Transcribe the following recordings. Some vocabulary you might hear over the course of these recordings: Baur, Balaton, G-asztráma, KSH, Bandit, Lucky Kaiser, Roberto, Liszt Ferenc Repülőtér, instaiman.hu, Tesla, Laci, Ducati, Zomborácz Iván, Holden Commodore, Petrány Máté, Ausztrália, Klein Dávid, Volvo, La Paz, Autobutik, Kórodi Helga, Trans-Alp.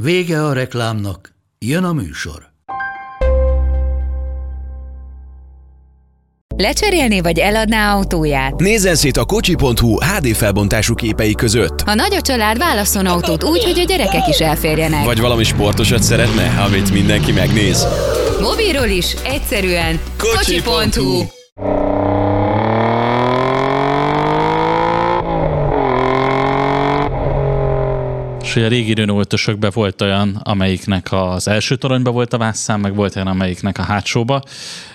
Vége a reklámnak, jön a műsor. Lecserélné vagy eladná autóját? Nézzen szét a kocsi.hu HD felbontású képei között. Ha nagy a család, válasszon autót úgy, hogy a gyerekek is elférjenek. Vagy valami sportosat szeretne, amit mindenki megnéz. Mobilról is, egyszerűen kocsi.hu. És ugye a régi Renault 5-ösökben volt olyan, amelyiknek az első toronyban volt a vászszám, meg volt olyan, amelyiknek a hátsóba,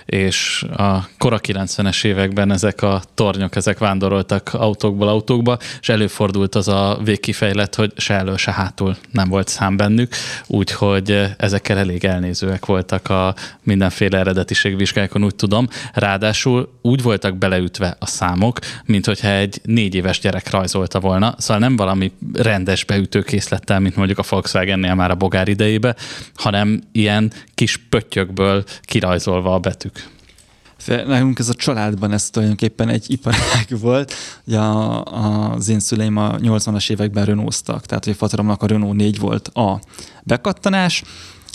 és a kora 90-es években ezek a tornyok, ezek vándoroltak autókból autókba, és előfordult az a végkifejlet, hogy se elől, se hátul nem volt szám bennük, úgyhogy ezekkel elég elnézőek voltak a mindenféle eredetiségvizsgákon, úgy tudom. Ráadásul úgy voltak beleütve a számok, mint hogyha egy 4 éves gyerek rajzolta volna, szóval nem valami rendes beütőkészlet, mint mondjuk a Volkswagennél már a bogár idejébe, hanem ilyen kis pöttyökből kirajzolva a betűk. Nekünk ez a családban ez tulajdonképpen egy iparág volt. Ugye az én szüleim a 80-as években Renault-ztak, tehát a fateromnak a Renault 4 volt a bekattanás,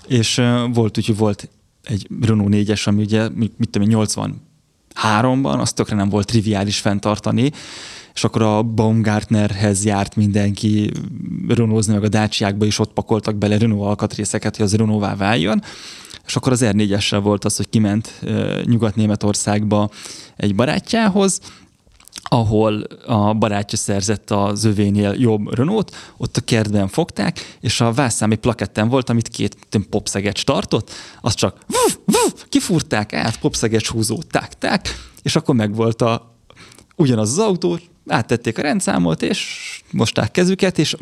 és volt úgy, hogy volt egy Renault 4-es, ami ugye, mit tudom én, 83-ban, azt tökre nem volt triviális fenntartani, és akkor a Baumgartnerhez járt mindenki Renault-zni, meg a Daciákba is ott pakoltak bele Renault alkatrészeket, hogy az Renault-vá váljon. És akkor az R4-essel volt az, hogy kiment Nyugat-Németországba egy barátjához, ahol a barátja szerzett az övénél jobb Renault, ott a kertben fogták, és a vászszámi plaketten volt, amit 2 popszegecs tartott, azt csak kifúrták át, popszegecs húzó, tágták, és akkor megvolt ugyanaz az autót, áttették a rendszámot, és mosták kezüket, és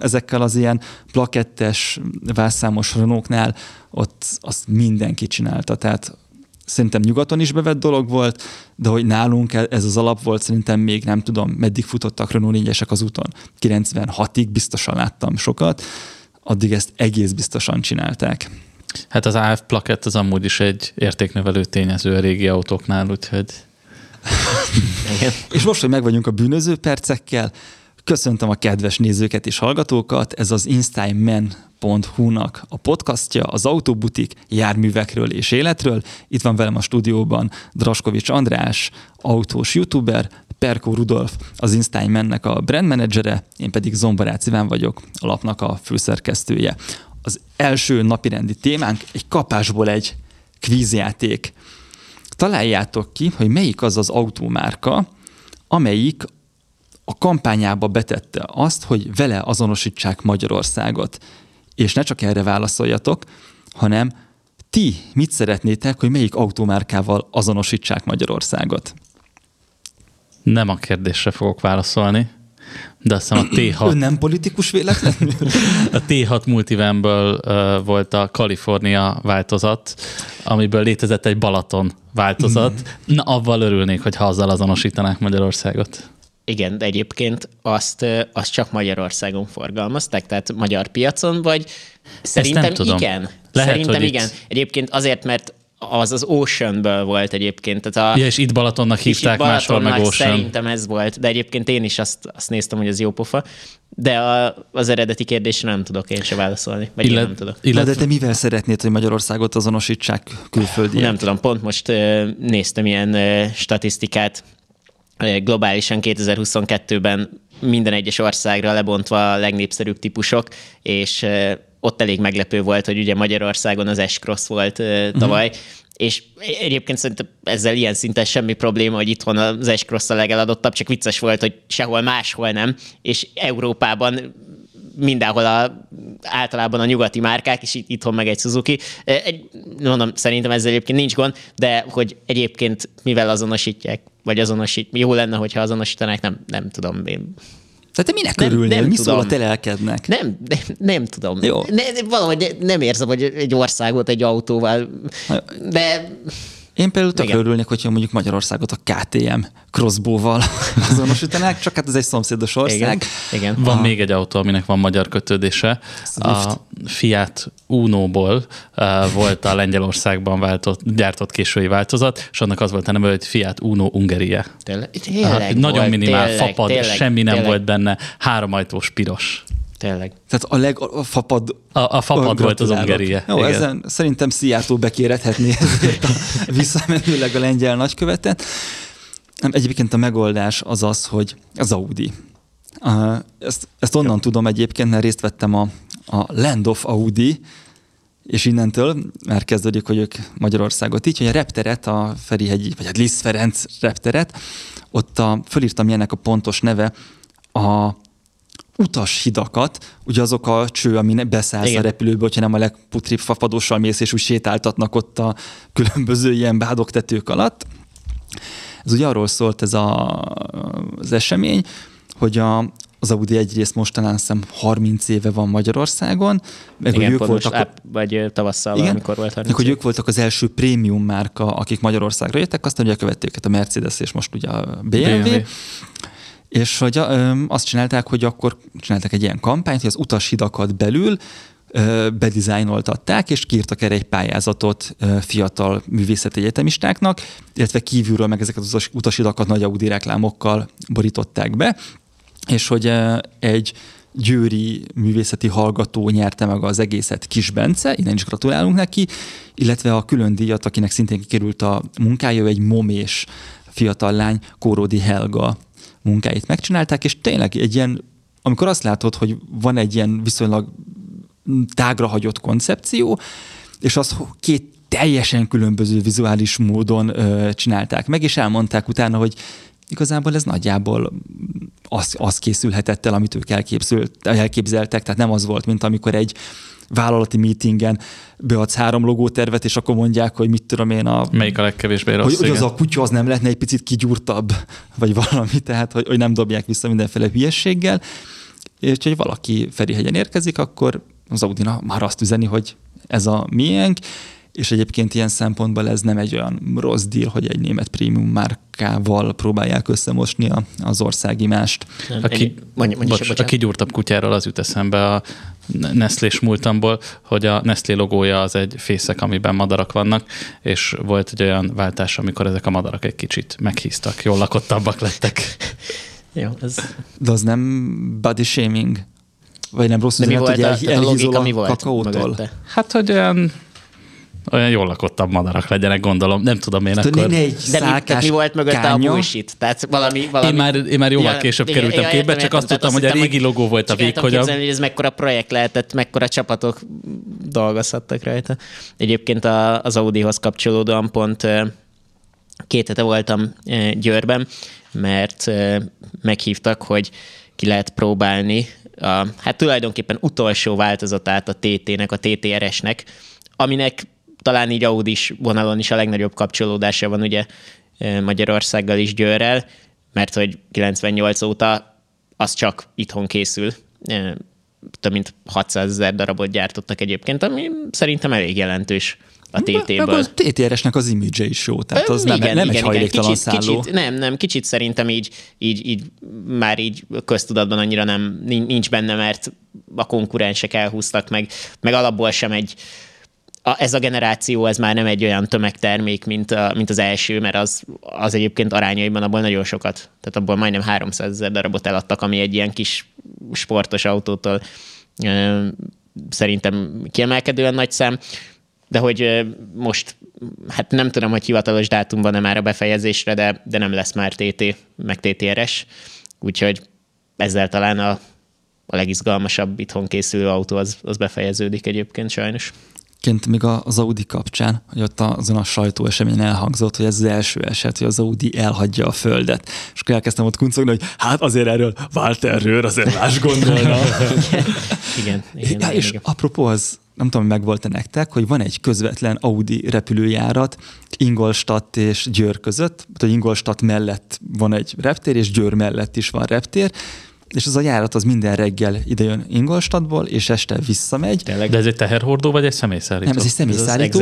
ezekkel az ilyen plakettes, vászszámos Renault-nál ott azt mindenki csinálta. Tehát szerintem nyugaton is bevett dolog volt, de hogy nálunk ez az alap volt, szerintem még nem tudom, meddig futottak Renault 4-esek az úton. 96-ig biztosan láttam sokat, addig ezt egész biztosan csinálták. Hát az AF plakett az amúgy is egy értéknövelő tényező a régi autóknál, úgyhogy... És most, hogy megvagyunk a bűnöző percekkel, köszöntöm a kedves nézőket és hallgatókat, ez az instaiman.hu-nak a podcastja, az Autobutik járművekről és életről. Itt van velem a stúdióban Draskovics András, autós youtuber, Perkó Rudolf, az Instaiman-nek a brand managere, én pedig Zomborácz Iván vagyok, a lapnak a főszerkesztője. Az első napirendi témánk egy kapásból egy kvízjáték. Találjátok ki, hogy melyik az az autómárka, amelyik a kampányába betette azt, hogy vele azonosítsák Magyarországot. És ne csak erre válaszoljatok, hanem ti mit szeretnétek, hogy melyik autómárkával azonosítsák Magyarországot? Nem a kérdésre fogok válaszolni, de azt hiszem a T6... Ön nem politikus véletlenül? A T6 Multivanből volt a Kalifornia változat, amiből létezett egy Balaton változat. Na, avval örülnék, hogyha azzal azonosítanák Magyarországot. Igen, de egyébként azt csak Magyarországon forgalmazták, tehát magyar piacon, vagy szerintem igen. Lehet, szerintem igen. Egyébként azért, mert az az Oceanből volt egyébként. Tehát és itt Balatonnak hívták, máshol meg Ocean. Szerintem ez volt, de egyébként én is azt néztem, hogy ez jó pofa, de az eredeti kérdésre nem tudok én se válaszolni. Vagy én nem tudok. De te mivel szeretnéd, hogy Magyarországot azonosítsák külföldiek? Nem tudom, pont most néztem ilyen statisztikát, globálisan 2022-ben minden egyes országra lebontva a legnépszerűbb típusok, és ott elég meglepő volt, hogy ugye Magyarországon az S-cross volt tavaly, és egyébként szerintem ezzel ilyen szinten semmi probléma, hogy itthon az S-cross a legeladottabb, csak vicces volt, hogy sehol máshol nem, és Európában mindenhol általában a nyugati márkák, és itthon meg egy Suzuki. Mondom, szerintem ezzel egyébként nincs gond, de hogy egyébként mivel azonosítják, vagy jó lenne, hogyha azonosítanák, nem tudom. Én Tehát te minek körülnél? Mi tudom. Szóla telelkednek? Nem tudom. Valahogy nem érzem, hogy egy országot egy autóval, de... Én például tökre örülnék, hogyha mondjuk Magyarországot a KTM Crossbow-val azonosítanák, csak hát ez egy szomszédos ország. Igen. Van még egy autó, aminek van magyar kötődése. Swift. A Fiat Uno-ból volt a Lengyelországban gyártott késői változat, és annak az volt a neve, hogy Fiat Uno Ungaria. Nagyon minimál fapad, semmi nem volt benne, 3 ajtós piros. Tényleg. Tehát a fapad... A fapad volt az Ungaria. Jó, ezen szerintem Szijjártó bekérethetné visszamenőleg a lengyel nagykövetet. Egyébként a megoldás az az, hogy az Audi. Ezt onnan tudom egyébként, mert részt vettem a Land of Audi, és innentől már kezdődik, hogy ők Magyarországot így, hogy a repteret, a Ferihegyi, vagy a Liszt Ferenc repteret, ott fölírtam ilyenek a pontos neve, a utashidakat, ugye azok a cső, ami beszállsz a repülőből, hogyha nem a legputribb fapadossal mész, és úgy sétáltatnak ott a különböző ilyen bádogtetők alatt. Ez ugye arról szólt ez az esemény, hogy az Audi egyrészt mostanában szem 30 éve van Magyarországon. Meg igen, ők voltak vagy tavasszal, amikor volt 30 év. Hogy ők voltak az első prémium márka, akik Magyarországra jöttek, aztán ugye követték őket a Mercedes, és most ugye a BMW. És hogy azt csinálták, hogy akkor csináltak egy ilyen kampányt, hogy az utashidakat belül bedizájnoltatták, és kiírtak erre egy pályázatot fiatal művészeti egyetemistáknak, illetve kívülről meg ezeket az utashidakat nagy Audi reklámokkal borították be, és hogy egy győri művészeti hallgató nyerte meg az egészet, Kis Bence, innen is gratulálunk neki, illetve a külön díjat, akinek szintén kikerült a munkája, egy momés fiatal lány, Kórodi Helga munkáit megcsinálták, és tényleg egy ilyen, amikor azt látod, hogy van egy ilyen viszonylag tágra hagyott koncepció, és azt két teljesen különböző vizuális módon csinálták meg, és elmondták utána, hogy igazából ez nagyjából az készülhetett el, amit ők elképzeltek, tehát nem az volt, mint amikor egy vállalati meetingen beadsz 3 logótervet, és akkor mondják, hogy mit tudom én melyik a legkevésbé rossz, hogy az a kutya az nem lehetne egy picit kigyúrtabb, vagy valami, tehát hogy nem dobják vissza mindenféle hülyességgel. És hogy valaki Ferihegyen érkezik, akkor az Audina már azt üzeni, hogy ez a miénk, és egyébként ilyen szempontból ez nem egy olyan rossz deal, hogy egy német prémium márkával próbálják összemosni az országimást. A kigyúrtabb kutyáról az jut eszembe a Nestlés múltamból, hogy a Nestlé logója az egy fészek, amiben madarak vannak, és volt egy olyan váltás, amikor ezek a madarak egy kicsit meghíztak, jól lakottabbak lettek. Jó, ez... De az nem body shaming? Vagy nem rossz üzenet, hogy elhízol a kakaótól? Hát, hogy olyan jól lakottabb madarak legyenek, gondolom. Nem tudom én akkor. De mi volt mögött a bullshit? Tehát valami... Én már jóval később kerültem képbe, csak azt tudtam, hogy a régi logó volt a vékonyabb. Csak képzelni, hogy ez mekkora projekt lehetett, mekkora csapatok dolgozhattak rajta. Egyébként az Audihoz kapcsolódóan pont 2 hete voltam Győrben, mert meghívtak, hogy ki lehet próbálni hát tulajdonképpen utolsó változatát a TT-nek, a TTRS-nek, aminek talán így Audis vonalon is a legnagyobb kapcsolódása van ugye Magyarországgal is Győrrel, mert hogy 98 óta az csak itthon készül. Több mint 600 000 darabot gyártottak egyébként, ami szerintem elég jelentős a TT-ből. A TTRS-nek az image is jó, tehát az nem egy hajléktalan szálló. Kicsit szerintem így már így köztudatban annyira nem nincs benne, mert a konkurensek elhúztak meg alapból sem egy ez a generáció, ez már nem egy olyan tömegtermék, mint az első, mert az egyébként arányaiban abból nagyon sokat. Tehát abból majdnem 300 000 darabot eladtak, ami egy ilyen kis sportos autótól szerintem kiemelkedően nagy szám. De hogy most, hát nem tudom, hogy hivatalos dátum van-e már a befejezésre, de nem lesz már TT, meg TTRS. Úgyhogy ezzel talán a legizgalmasabb itthon készülő autó az befejeződik egyébként sajnos. Még az Audi kapcsán, hogy ott azon a sajtóesemény elhangzott, hogy ez az első eset, hogy az Audi elhagyja a földet. És akkor elkezdtem ott kuncogni, hogy hát azért erről Walterről, azért más gondolna. Igen. És apropó az, nem tudom, hogy megvolt-e nektek, hogy van egy közvetlen Audi repülőjárat Ingolstadt és Győr között, hogy Ingolstadt mellett van egy reptér, és Győr mellett is van reptér, és az a járat az minden reggel idejön Ingolstadtból, és este visszamegy. Tényleg? De ez egy teherhordó, vagy egy személyszállító? Nem, ez egy személyszállító.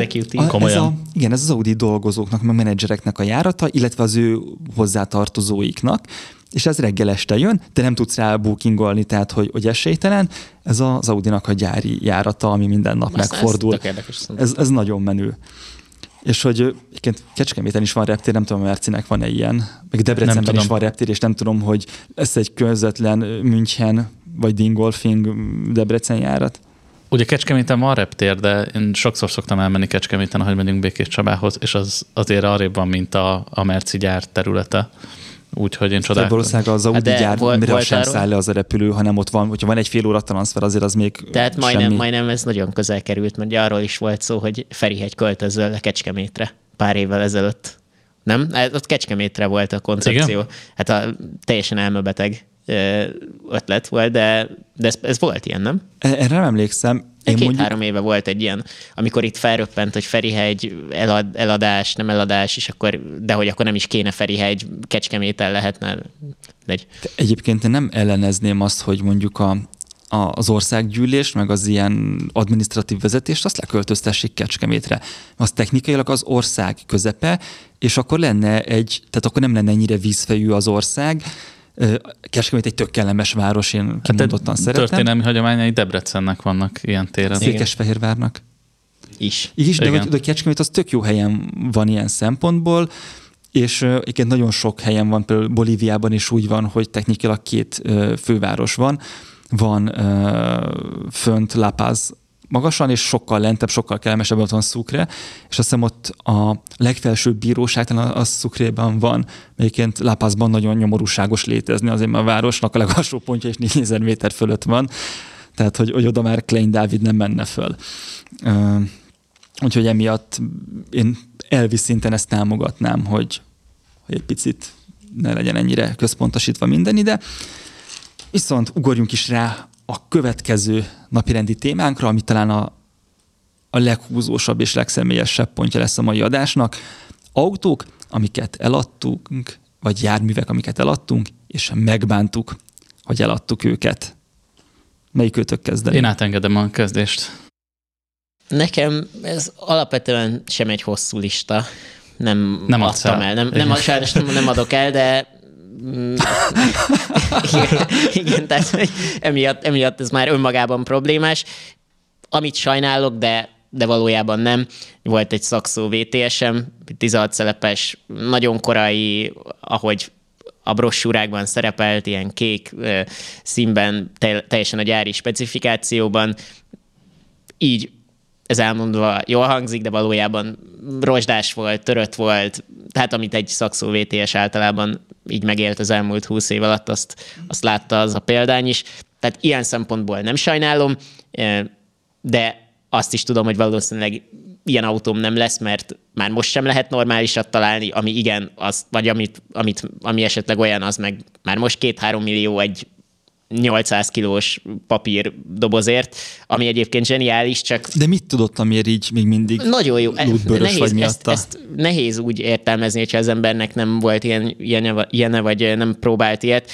Igen, ez az Audi dolgozóknak, meg menedzsereknek a járata, illetve az ő hozzátartozóiknak, és ez reggel este jön, de nem tudsz rá bookingolni, tehát hogy esélytelen. Ez az Audinak a gyári járata, ami minden nap most megfordul. Ez nagyon menő. És hogy Kecskeméten is van reptér, nem tudom, a Mercinek van-e ilyen, meg Debrecenben is van reptér, és nem tudom, hogy lesz egy közvetlen München vagy Dingolfing Debrecen járat. Ugye Kecskeméten van reptér, de én sokszor szoktam elmenni Kecskeméten, ahogy megyünk Békés Csabához, és az azért arrébb van, mint a Merci gyár területe. Úgyhogy én csodálkozom. Valószínűleg az Audi gyár, mire sem száll le az a repülő, hanem ott van, hogyha van egy fél óra transfer, azért az még tehát majdnem ez nagyon közel került, mert arról is volt szó, hogy Ferihegy költözöl le Kecskemétre pár évvel ezelőtt. Nem? Ott Kecskemétre volt a koncepció. Igen? Hát teljesen elmebeteg ötlet volt, de ez volt ilyen, nem? Erre nem emlékszem. 2-3 éve volt egy ilyen, amikor itt felröppent, hogy Ferihegy eladás, nem eladás, és akkor nem is kéne Ferihegy, Kecskeméten lehetne. Egyébként én nem ellenezném azt, hogy mondjuk az országgyűlés, meg az ilyen adminisztratív vezetést, azt leköltöztessék Kecskemétre. Az technikailag az ország közepe, és akkor akkor nem lenne ennyire vízfejű az ország. Kecskemét egy tök kellemes város, én kimondottan szeretem. Történelmi hagyományai Debrecennek vannak ilyen téren. Székesfehérvárnak. Is, de Kecskemét az tök jó helyen van ilyen szempontból, és egyébként nagyon sok helyen van, például Bolíviában is úgy van, hogy technikailag 2 főváros van. Van fönt La Paz magasan, és sokkal lentebb, sokkal kellemesebb ott van Sucre, és azt hiszem ott a legfelsőbb bíróság, talán az Sucrében van, melyiként La Pazban nagyon nyomorúságos létezni, azért már a városnak a legalsó pontja is 4000 méter fölött van, tehát hogy oda már Klein Dávid nem menne föl. Úgyhogy emiatt én elvi szinten ezt támogatnám, hogy egy picit ne legyen ennyire központosítva minden ide. Viszont ugorjunk is rá a következő napirendi témánkra, ami talán a leghúzósabb és legszemélyesebb pontja lesz a mai adásnak. Autók, amiket eladtunk, vagy járművek, amiket eladtunk, és megbántuk, hogy eladtuk őket. Melyik őtök kezdeni? Én átengedem a kezdést. Nekem ez alapvetően sem egy hosszú lista. Nem adtam el. Nem, sajnos nem adok el, de igen, tehát emiatt ez már önmagában problémás. Amit sajnálok, de valójában nem. Volt egy szakszó VTS-em, 16 szelepes, nagyon korai, ahogy a brossúrákban szerepelt, ilyen kék színben, teljesen a gyári specifikációban. Így ez elmondva jól hangzik, de valójában rozsdás volt, törött volt, tehát amit egy szakszó VTS általában így megélt az elmúlt 20 év alatt, azt látta az a példány is. Tehát ilyen szempontból nem sajnálom, de azt is tudom, hogy valószínűleg ilyen autóm nem lesz, mert már most sem lehet normálisat találni, ami igen, az, vagy ami esetleg olyan, az meg már most 2-3 millió egy 800 kilós papír dobozért, ami egyébként zseniális, csak... De mit tudott, amiért így még mindig nagyon jó. Nehéz, vagy miatta? Ezt nehéz úgy értelmezni, hogyha az embernek nem volt ilyen vagy nem próbált ilyet.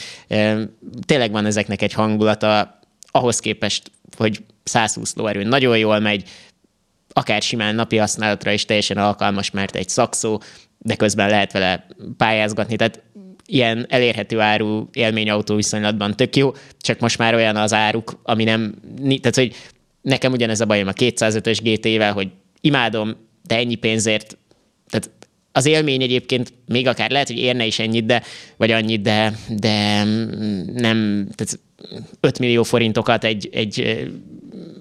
Tényleg van ezeknek egy hangulata ahhoz képest, hogy 120 lóerőn nagyon jól megy, akár simán napi használatra is teljesen alkalmas, mert egy szakszó, de közben lehet vele pályázgatni, tehát ilyen elérhető áru élményautó viszonylatban tök jó, csak most már olyan az áruk, ami nem... Tehát, hogy nekem ugyanez a bajom a 205-ös GT-vel, hogy imádom, de ennyi pénzért... Tehát az élmény egyébként még akár lehet, hogy érne is ennyit, de nem... Tehát 5 millió forintokat egy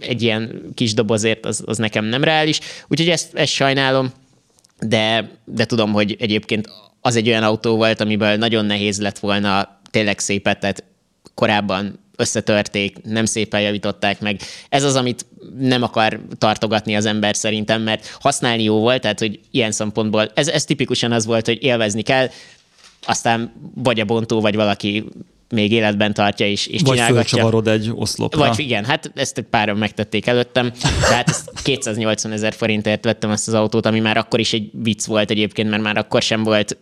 ilyen kis dobozért, az nekem nem reális. Úgyhogy ezt sajnálom, de tudom, hogy egyébként az egy olyan autó volt, amiből nagyon nehéz lett volna tényleg szépet, tehát korábban összetörték, nem szépen javították meg. Ez az, amit nem akar tartogatni az ember szerintem, mert használni jó volt, tehát hogy ilyen szempontból ez tipikusan az volt, hogy élvezni kell, aztán vagy a bontó, vagy valaki még életben tartja és vagy csinálgatja. Vagy fölcsavarod egy oszlopra. Vagy igen, hát ezt egy páran megtették előttem, tehát 280 ezer forintért vettem ezt az autót, ami már akkor is egy vicc volt egyébként, mert már akkor sem volt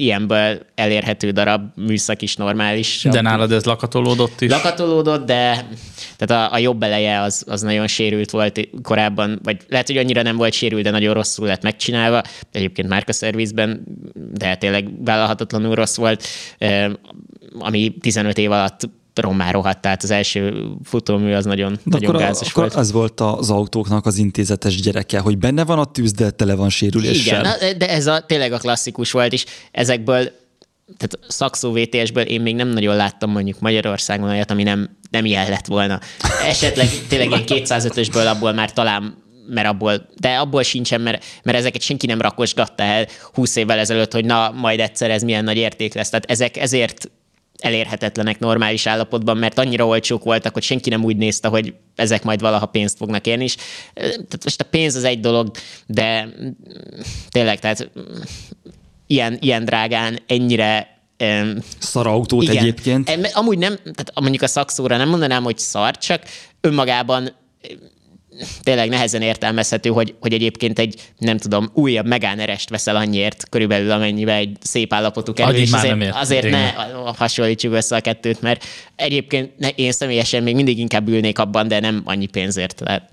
ilyenből elérhető darab műszak is normális. De nálad ez lakatolódott is? Lakatolódott, de tehát a jobb eleje az nagyon sérült volt korábban, vagy lehet, hogy annyira nem volt sérült, de nagyon rosszul lett megcsinálva. Egyébként márkaszervizben, de tényleg vállalhatatlanul rossz volt, ami 15 év alatt rommá rohadt, tehát az első futómű az nagyon gázos volt. Akkor ez volt az autóknak az intézetes gyereke, hogy benne van a tűz, de tele van sérüléssel. Igen, de ez tényleg a klasszikus volt, és ezekből, tehát szakszó VTS-ből én még nem nagyon láttam mondjuk Magyarországon olyat, ami nem ilyen lett volna. Esetleg tényleg egy 205-ösből abból már talán, mert abból, de abból sincsen, mert ezeket senki nem rakosgatta el 20 évvel ezelőtt, hogy na, majd egyszer ez milyen nagy érték lesz. Tehát ezek ezért elérhetetlenek normális állapotban, mert annyira olcsók voltak, hogy senki nem úgy nézte, hogy ezek majd valaha pénzt fognak érni is. Tehát most a pénz az egy dolog, de tényleg, tehát ilyen drágán ennyire... Szarautót igen. Egyébként. Amúgy nem, tehát mondjuk a szakszóra nem mondanám, hogy szar, csak önmagában tényleg nehezen értelmezhető, hogy egyébként egy, nem tudom, újabb megánerest veszel annyiért, körülbelül amennyivel egy szép állapotú kerül, és azért ne hasonlítsuk össze a kettőt, mert egyébként én személyesen még mindig inkább ülnék abban, de nem annyi pénzért. Tehát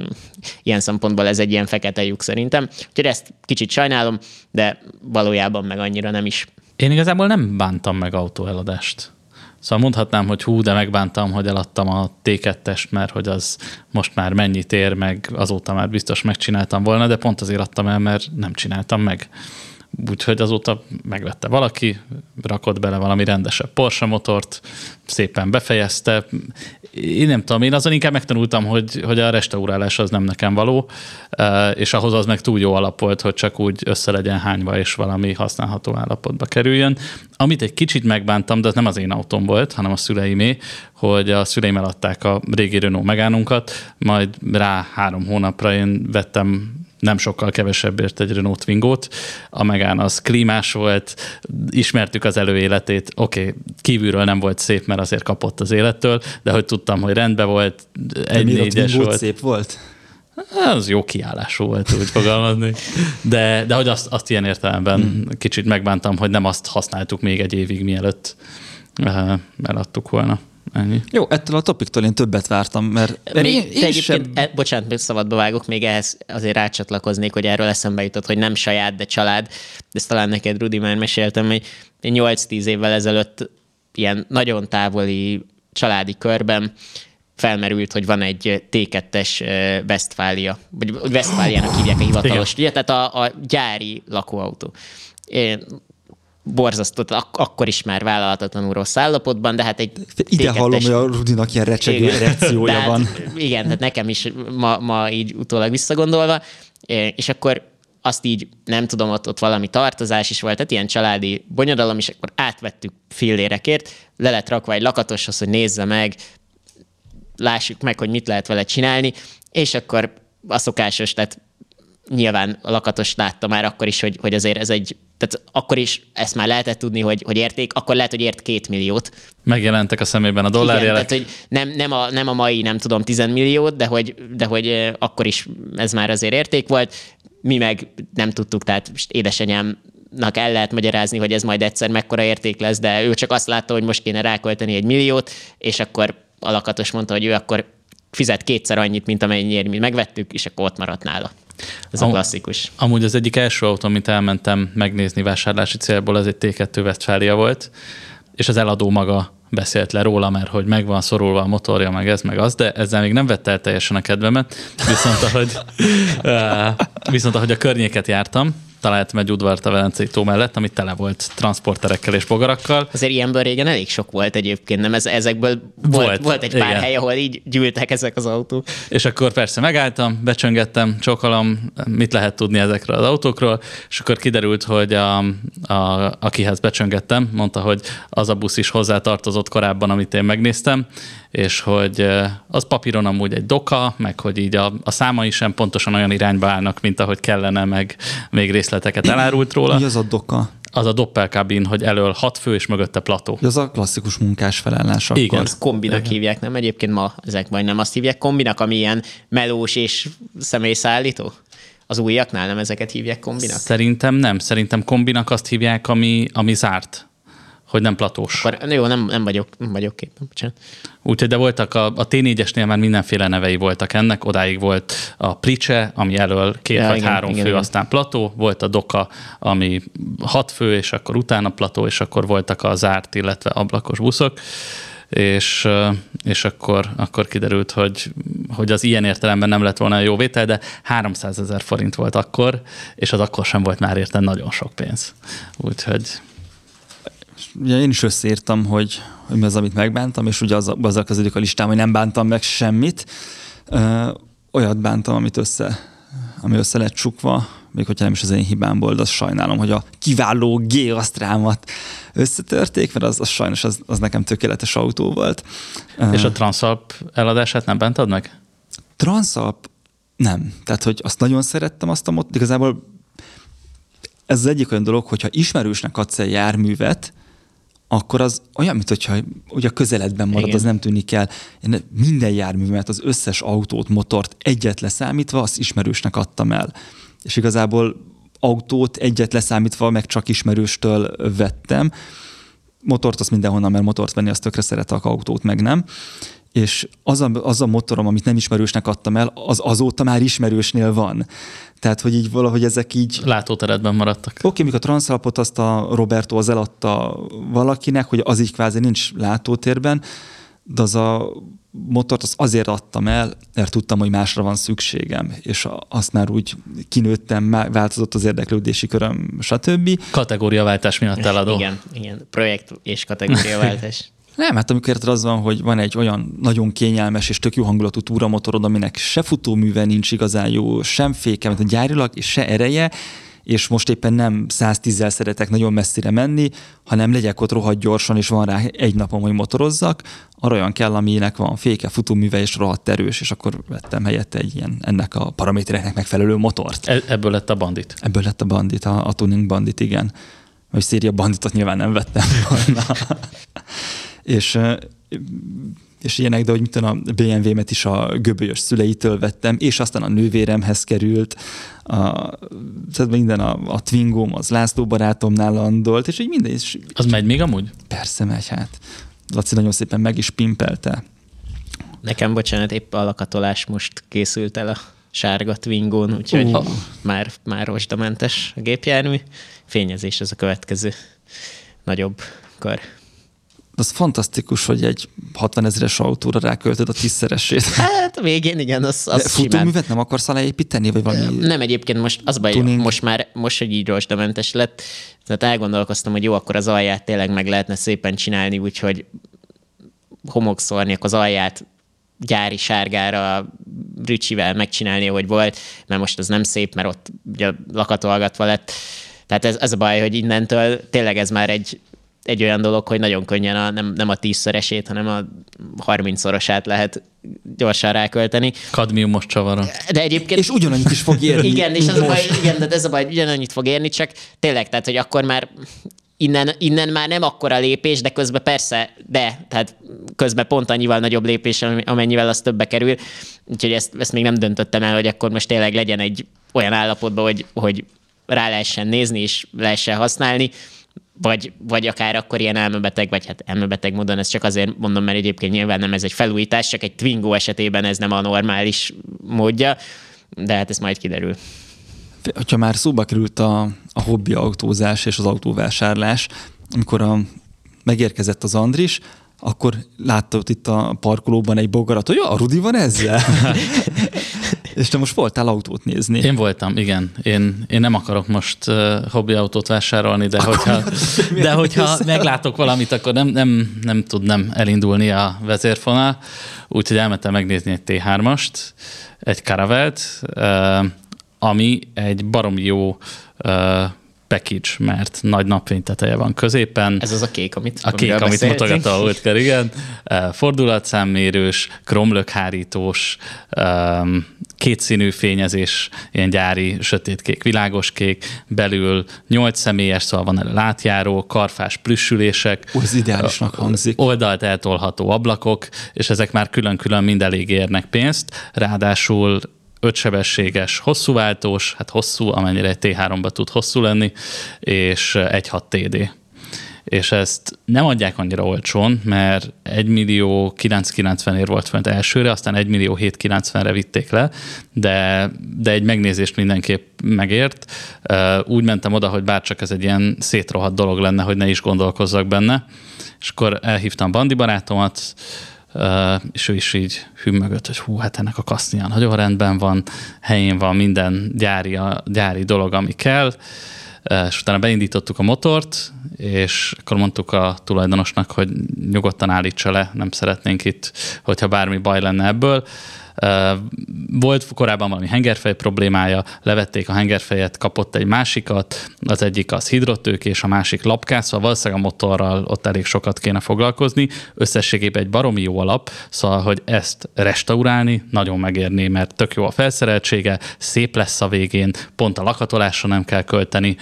ilyen szempontból ez egy ilyen fekete lyuk szerintem. Úgyhogy ezt kicsit sajnálom, de valójában meg annyira nem is. Én igazából nem bántam meg autóeladást. Szóval mondhatnám, hogy hú, de megbántam, hogy eladtam a T2-est, mert hogy az most már mennyit ér, meg azóta már biztos megcsináltam volna, de pont azért adtam el, mert nem csináltam meg. Úgyhogy azóta megvette valaki, rakott bele valami rendesebb Porsche motort, szépen befejezte. Én nem tudom, én azon inkább megtanultam, hogy a restaurálás az nem nekem való, és ahhoz az meg túl jó alap volt, hogy csak úgy össze legyen hányva, és valami használható állapotba kerüljön. Amit egy kicsit megbántam, de az nem az én autóm volt, hanem a szüleimé, hogy a szüleim eladták a régi Renault Megánunkat, majd rá 3 hónapra én vettem nem sokkal kevesebbért egy Renault Twingo-t, a Megán az klímás volt, ismertük az előéletét, oké, kívülről nem volt szép, mert azért kapott az élettől, de hogy tudtam, hogy rendben volt, 1.4-es volt. Szép volt? Az jó kiállású volt, úgy fogalmazni. De hogy azt ilyen értelemben kicsit megbántam, hogy nem azt használtuk még egy évig, mielőtt eladtuk volna. Ennyi. Jó, ettől a topiktól én többet vártam, mert én sem... Bocsánat, még szabadba vágok, még ehhez azért rácsatlakoznék, hogy erről eszembe jutott, hogy nem saját, de család. Ezt talán neked, Rudi, már meséltem, hogy 8-10 évvel ezelőtt ilyen nagyon távoli családi körben felmerült, hogy van egy T2-es Westfália, vagy Westfáliának hívják a hivatalos, ugye? Tehát a gyári lakóautó. Borzasztó, akkor is már vállalhatatlanul rossz állapotban, de hát egy... Ide hallom, hogy a Rudinak ilyen recsegő reakciója van. Igen, tehát nekem is ma így utólag visszagondolva, és akkor azt így, nem tudom, ott valami tartozás is volt, tehát ilyen családi bonyodalom, és akkor átvettük fillérekért, le lett rakva egy lakatoshoz, hogy nézze meg, lássuk meg, hogy mit lehet vele csinálni, és akkor a szokásos, tehát nyilván a lakatos látta már akkor is, hogy azért ez egy... Tehát akkor is ezt már lehetett tudni, hogy érték, akkor lehet, hogy ért 2 milliót. Megjelentek a szemében a dollárjelek. Tehát, hogy nem a mai, nem tudom, 10 milliót, de hogy akkor is ez már azért érték volt. Mi meg nem tudtuk, tehát édesanyámnak el lehet magyarázni, hogy ez majd egyszer mekkora érték lesz, de ő csak azt látta, hogy most kéne rákölteni 1 milliót, és akkor a lakatos mondta, hogy ő akkor fizet 2-szer annyit, mint amennyiért mi megvettük, és akkor ott maradt nála. Ez a klasszikus. Amúgy az egyik első autó, amit elmentem megnézni vásárlási célból, az egy T2 Westfália volt, és az eladó maga beszélt le róla, mert hogy meg van szorulva a motorja, meg ez, meg az, de ezzel még nem vette el teljesen a kedvemet, viszont ahogy a környéket jártam, találtam egy udvart a Velencei tó mellett, ami tele volt transporterekkel és bogarakkal. Azért ilyenből régen elég sok volt egyébként, nem? Ezekből volt egy pár hely, ahol így gyűltek ezek az autók. És akkor persze megálltam, becsöngettem, csókolom, mit lehet tudni ezekről az autókról, és akkor kiderült, hogy akihez becsöngettem, mondta, hogy az a busz is hozzá tartozott korábban, amit én megnéztem, és hogy az papíron amúgy egy Doka, meg hogy így a számai sem pontosan olyan irányba állnak, mint ahogy kellene, meg még részleteket elárult róla. Mi az a Doka? Az a doppelkabin, hogy elől 6 fő és mögötte plató. Ez a klasszikus munkás felállás akkor. Igen, kombinak hívják, nem? Egyébként ma ezek majdnem azt hívják kombinak, ami ilyen melós és személyszállító? Az újaknál nem ezeket hívják kombinak? Szerintem nem. Szerintem kombinak azt hívják, ami zárt, hogy nem platós. Akkor, jó, nem vagyok képen. Úgyhogy, de voltak a T4-esnél már mindenféle nevei voltak ennek. Odáig volt a Pricse, ami elől két vagy három fő. Aztán plató, volt a Doka, ami 6 fő, és akkor utána plató, és akkor voltak a zárt, illetve ablakos buszok. És akkor kiderült, hogy az ilyen értelemben nem lett volna jó vétel, de 300 000 forint volt akkor, és az akkor sem volt már érte nagyon sok pénz. Úgyhogy... Ugye én is összeírtam, hogy mi az, amit megbántam, és ugye azzal kezdődik a listám, hogy nem bántam meg semmit. Olyat bántam, ami össze lett csukva, még hogyha nem is az én hibámból, de azt sajnálom, hogy a kiváló G-asztrámat összetörték, mert az sajnos az nekem tökéletes autó volt. És a Trans-Alp eladását nem bántad meg? Trans-Alp nem. Tehát, hogy azt nagyon szerettem, azt a motort. Igazából ez az egyik olyan dolog, hogyha ismerősnek adsz egy járművet, akkor az olyan, mint hogyha ugye a közeledben marad, igen, az nem tűnik el. Én minden járművet, az összes autót, motort egyet leszámítva, azt ismerősnek adtam el. És igazából autót egyet leszámítva, meg csak ismerőstől vettem. Motort azt mindenhonnan, mert motort venni, azt tökre szeretek, autót meg nem. És az a motorom, amit nem ismerősnek adtam el, az azóta már ismerősnél van. Tehát, hogy így valahogy ezek így... Látóteredben maradtak. Oké, mikor a Transalpot azt a Roberto az eladta valakinek, hogy az így kvázi nincs látótérben, de az a motort azt azért adtam el, mert tudtam, hogy másra van szükségem, és azt már úgy kinőttem, változott az érdeklődési köröm, stb. Kategóriaváltás miatt eladó. Igen, projekt és kategóriaváltás. Nem, hát amikor érted, az van, hogy van egy olyan nagyon kényelmes és tök jó hangulatú túramotorod, aminek se futóműve nincs igazán jó, sem féke, mint a gyárilag, és se ereje, és most éppen nem 110-zel szeretek nagyon messzire menni, hanem legyek ott rohadt gyorsan, és van rá egy napom, hogy motorozzak, arra olyan kell, aminek van féke, futóműve és rohadt erős, és akkor vettem helyette egy ilyen ennek a paramétereknek megfelelő motort. Ebből lett a Bandit? Ebből lett a Bandit, a Tuning Bandit, igen. Vagy széria Banditot nyilván nem vettem volna. És ilyenek, de hogy mit tudom, a BMW-met is a göbölyös szüleitől vettem, és aztán a nővéremhez került, tehát minden a Twingom, az László barátomnál landolt, és így minden is. Az megy még amúgy? Persze megy, hát. Laci nagyon szépen meg is pimpelte. Nekem, bocsánat, épp a lakatolás most készült el a sárga Twingón, úgyhogy már rozsdamentes a gépjármű. Fényezés az a következő nagyobb kar. Az fantasztikus, hogy egy 60 000-es autóra ráköltöd a 10-szeresét. Hát a végén igen, az futóművet nem akarsz aláépíteni, vagy valami? Nem, egyébként most az baj, most, hogy így rozsdamentes lett, tehát elgondolkoztam, hogy jó, akkor az alját tényleg meg lehetne szépen csinálni, úgyhogy homokszórnék az alját gyári sárgára rücsivel megcsinálni, ahogy volt, mert most az nem szép, mert ott ugye lakatolgatva lett. Tehát ez a baj, hogy innentől tényleg ez már egy olyan dolog, hogy nagyon könnyen nem a 10-szeresét, hanem a 30-szorosát lehet gyorsan rákölteni. Kadmiumos csavara. De egyébként... És ugyanannyit is fog érni. Igen, és az a baj, igen, de ez a baj, ugyanannyit fog érni, csak tényleg, tehát, hogy akkor már innen már nem akkora lépés, de közben persze, tehát közben pont annyival nagyobb lépés, amennyivel az többe kerül. Úgyhogy ezt még nem döntöttem el, hogy akkor most tényleg legyen egy olyan állapotban, hogy rá lehessen nézni, és lehessen használni. Vagy akár akkor ilyen elmebeteg, vagy hát elmebeteg módon, ez csak azért mondom, mert egyébként nyilván nem ez egy felújítás, csak egy Twingo esetében ez nem a normális módja, de hát ez majd kiderül. Ha már szóba került a hobbi autózás és az autóvásárlás, amikor megérkezett az Andris, akkor látta itt a parkolóban egy bogarat, hogy a Rudi van ezzel. És te most voltál autót nézni. Én voltam, igen. Én nem akarok most hobbi autót vásárolni, de akkor hogyha meglátok valamit, akkor nem tudnám elindulni a vezérfonal. Úgyhogy elmentem megnézni egy T3-ast, egy Caravelt, ami egy baromi jó package, mert nagy napfényteteje van középen. Ez az a kék, amit mutogat a Holtker, igen. Fordulatszámmérős, kromlökhárítós, kétszínű fényezés, ilyen gyári sötétkék, világoskék, belül 8 személyes, szóval van elő átjáró, karfás plüssülések. Ez ideálisnak hangzik. Oldalt eltolható ablakok, és ezek már külön-külön mind elég érnek pénzt, ráadásul 5 sebességes hosszúváltós, hát hosszú, amennyire egy T3-ba tud hosszú lenni, és 1.6 TD. És ezt nem adják annyira olcsón, mert 1.990.000-ért volt fönt elsőre, aztán 1.790.000-re vitték le, de egy megnézést mindenképp megért. Úgy mentem oda, hogy bárcsak ez egy ilyen szétrohadt dolog lenne, hogy ne is gondolkozzak benne. És akkor elhívtam Bandi barátomat, és ő is így hümmögött, hogy hú, hát ennek a kasznia nagyon rendben van, helyén van minden gyári dolog, ami kell. És utána beindítottuk a motort, és akkor mondtuk a tulajdonosnak, hogy nyugodtan állítsa le, nem szeretnénk itt, hogyha bármi baj lenne ebből. Volt korábban valami hengerfej problémája, levették a hengerfejet, kapott egy másikat, az egyik az hidrotőke és a másik lapkász, szóval valószínűleg a motorral ott elég sokat kéne foglalkozni. Összességében egy baromi jó alap, szóval, hogy ezt restaurálni nagyon megérné, mert tök jó a felszereltsége, szép lesz a végén, pont a lakatolásra nem kell költeni,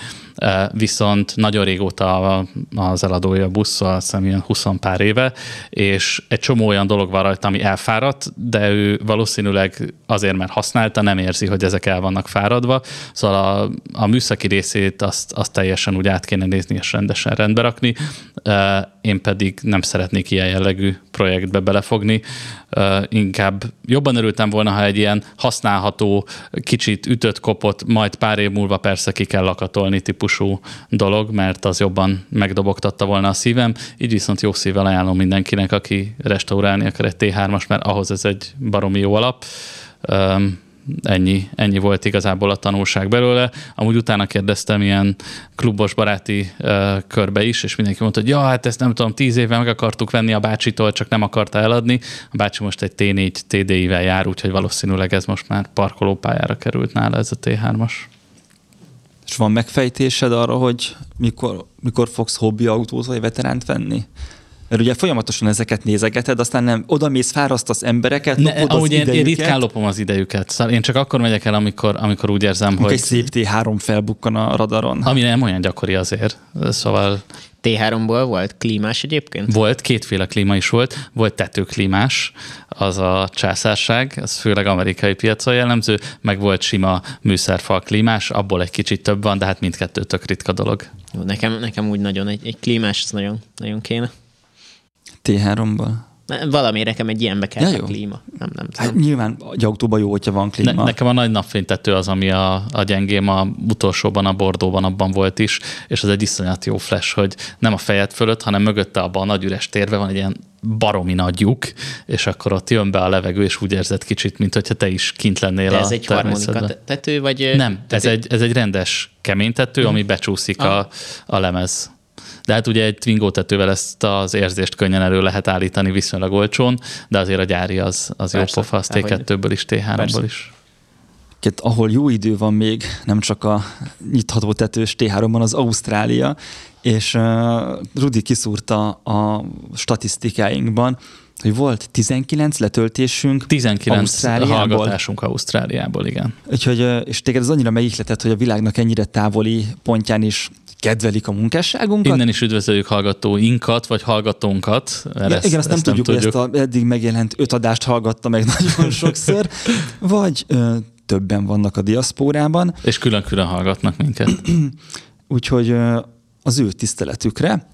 viszont nagyon régóta az eladója busszal, azt hiszem ilyen 20 pár éve, és egy csomó olyan dolog van rajta, ami elfáradt, de ő valószínűleg azért, mert használta, nem érzi, hogy ezek el vannak fáradva, szóval a műszaki részét azt teljesen úgy át kéne nézni és rendesen rendbe rakni. Én pedig nem szeretnék ilyen jellegű projektbe belefogni. Inkább jobban örültem volna, ha egy ilyen használható, kicsit ütött kopott, majd pár év múlva persze ki kell lakatolni típusú dolog, mert az jobban megdobogtatta volna a szívem. Így viszont jó szívvel ajánlom mindenkinek, aki restaurálni akar egy T3-as, mert ahhoz ez egy baromi jó alap. Ennyi volt igazából a tanulság belőle. Amúgy utána kérdeztem ilyen klubos baráti körbe is, és mindenki mondta, hogy ja, hát ezt nem tudom, 10 éve meg akartuk venni a bácsitól, csak nem akarta eladni. A bácsi most egy T4 TDI-vel jár, úgyhogy valószínűleg ez most már parkolópályára került nála ez a T3-as. És van megfejtésed arra, hogy mikor fogsz hobbiautót vagy veteránt venni? Mert ugye folyamatosan ezeket nézegeted, aztán nem odamész, fárasztasz embereket, lopod az idejüket. Én ritkán lopom az idejüket. Szóval én csak akkor megyek el, amikor úgy érzem, hogy... Egy szép T3 felbukkan a radaron. Ami nem olyan gyakori azért. Szóval... T3-ból volt klímás egyébként? Volt, kétféle klíma is volt. Volt tetőklímás, az a császárság, az főleg amerikai piacon jellemző, meg volt sima műszerfal klímás, abból egy kicsit több van, de hát mindkettő tök ritka dolog. Nekem úgy nagyon egy klímás, ez nagyon, nagyon kéne. T3-ból? Valami nekem egy ilyenbe kell a klíma. Nem hát nyilván egy autóban jó, hogyha van klíma. Nekem a nagy napfénytető az, ami a gyengém, a utolsóban, a bordóban, abban volt is, és az egy iszonyat jó flash, hogy nem a fejed fölött, hanem mögötte abban a nagy üres térben van egy ilyen baromi nagy lyuk, és akkor ott jön be a levegő, és úgy érzed kicsit, mint hogyha te is kint lennél a természetben. Ez egy harmonika tető, vagy... Nem, tető? Ez egy rendes kemény tető, ami becsúszik a lemez. De hát ugye egy Twingo tetővel ezt az érzést könnyen elő lehet állítani viszonylag olcsón, de azért a gyári az jó pofa, az T2-ből is, T3-ból is. Ahol jó idő van még, nem csak a nyitható tetős T3-ban, az Ausztrália, és Rudi kiszúrta a statisztikáinkban, hogy volt 19 letöltésünk 19 Ausztráliából. Hallgatásunk Ausztráliából, igen. Úgyhogy, és téged az annyira megihletett, hogy a világnak ennyire távoli pontján is kedvelik a munkásságunkat. Innen is üdvözöljük hallgatóinkat, vagy hallgatónkat. Igen, azt nem tudjuk, hogy ezt eddig megjelent 5 adást hallgatta meg nagyon sokszor. Vagy többen vannak a diaszpórában. És külön-külön hallgatnak minket. Úgyhogy az ő tiszteletükre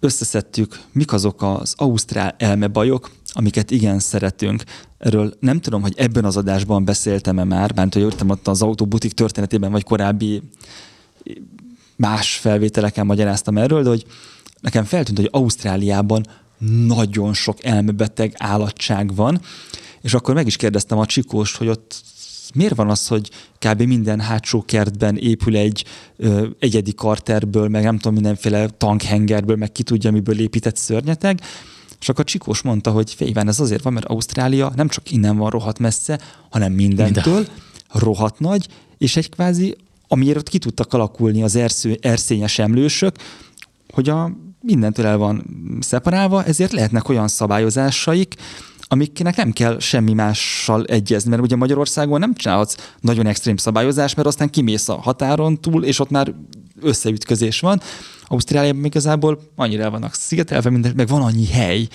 összeszedtük, mik azok az ausztrál elmebajok, amiket igen szeretünk. Erről nem tudom, hogy ebben az adásban beszéltem-e már, bánt, hogy jöttem az autóbutik történetében, vagy korábbi más felvételeken magyaráztam erről, de hogy nekem feltűnt, hogy Ausztráliában nagyon sok elmebeteg állatság van, és akkor meg is kérdeztem a Csikóst, hogy ott miért van az, hogy kb. Minden hátsó kertben épül egy egyedi karterből, meg nem tudom, mindenféle tankhengerből, meg ki tudja, miből épített szörnyeteg, és akkor Csikós mondta, hogy Iván, ez azért van, mert Ausztrália nem csak innen van rohadt messze, hanem mindentől, rohadt nagy, és egy kvázi amiért ott ki tudtak alakulni az erszényes emlősök, hogy mindentől el van szeparálva, ezért lehetnek olyan szabályozásaik, amiknek nem kell semmi mással egyezni, mert ugye Magyarországon nem csinálhatsz nagyon extrém szabályozást, mert aztán kimész a határon túl, és ott már összeütközés van. Ausztráliában igazából annyira el vannak szigetelve, meg van annyi hely,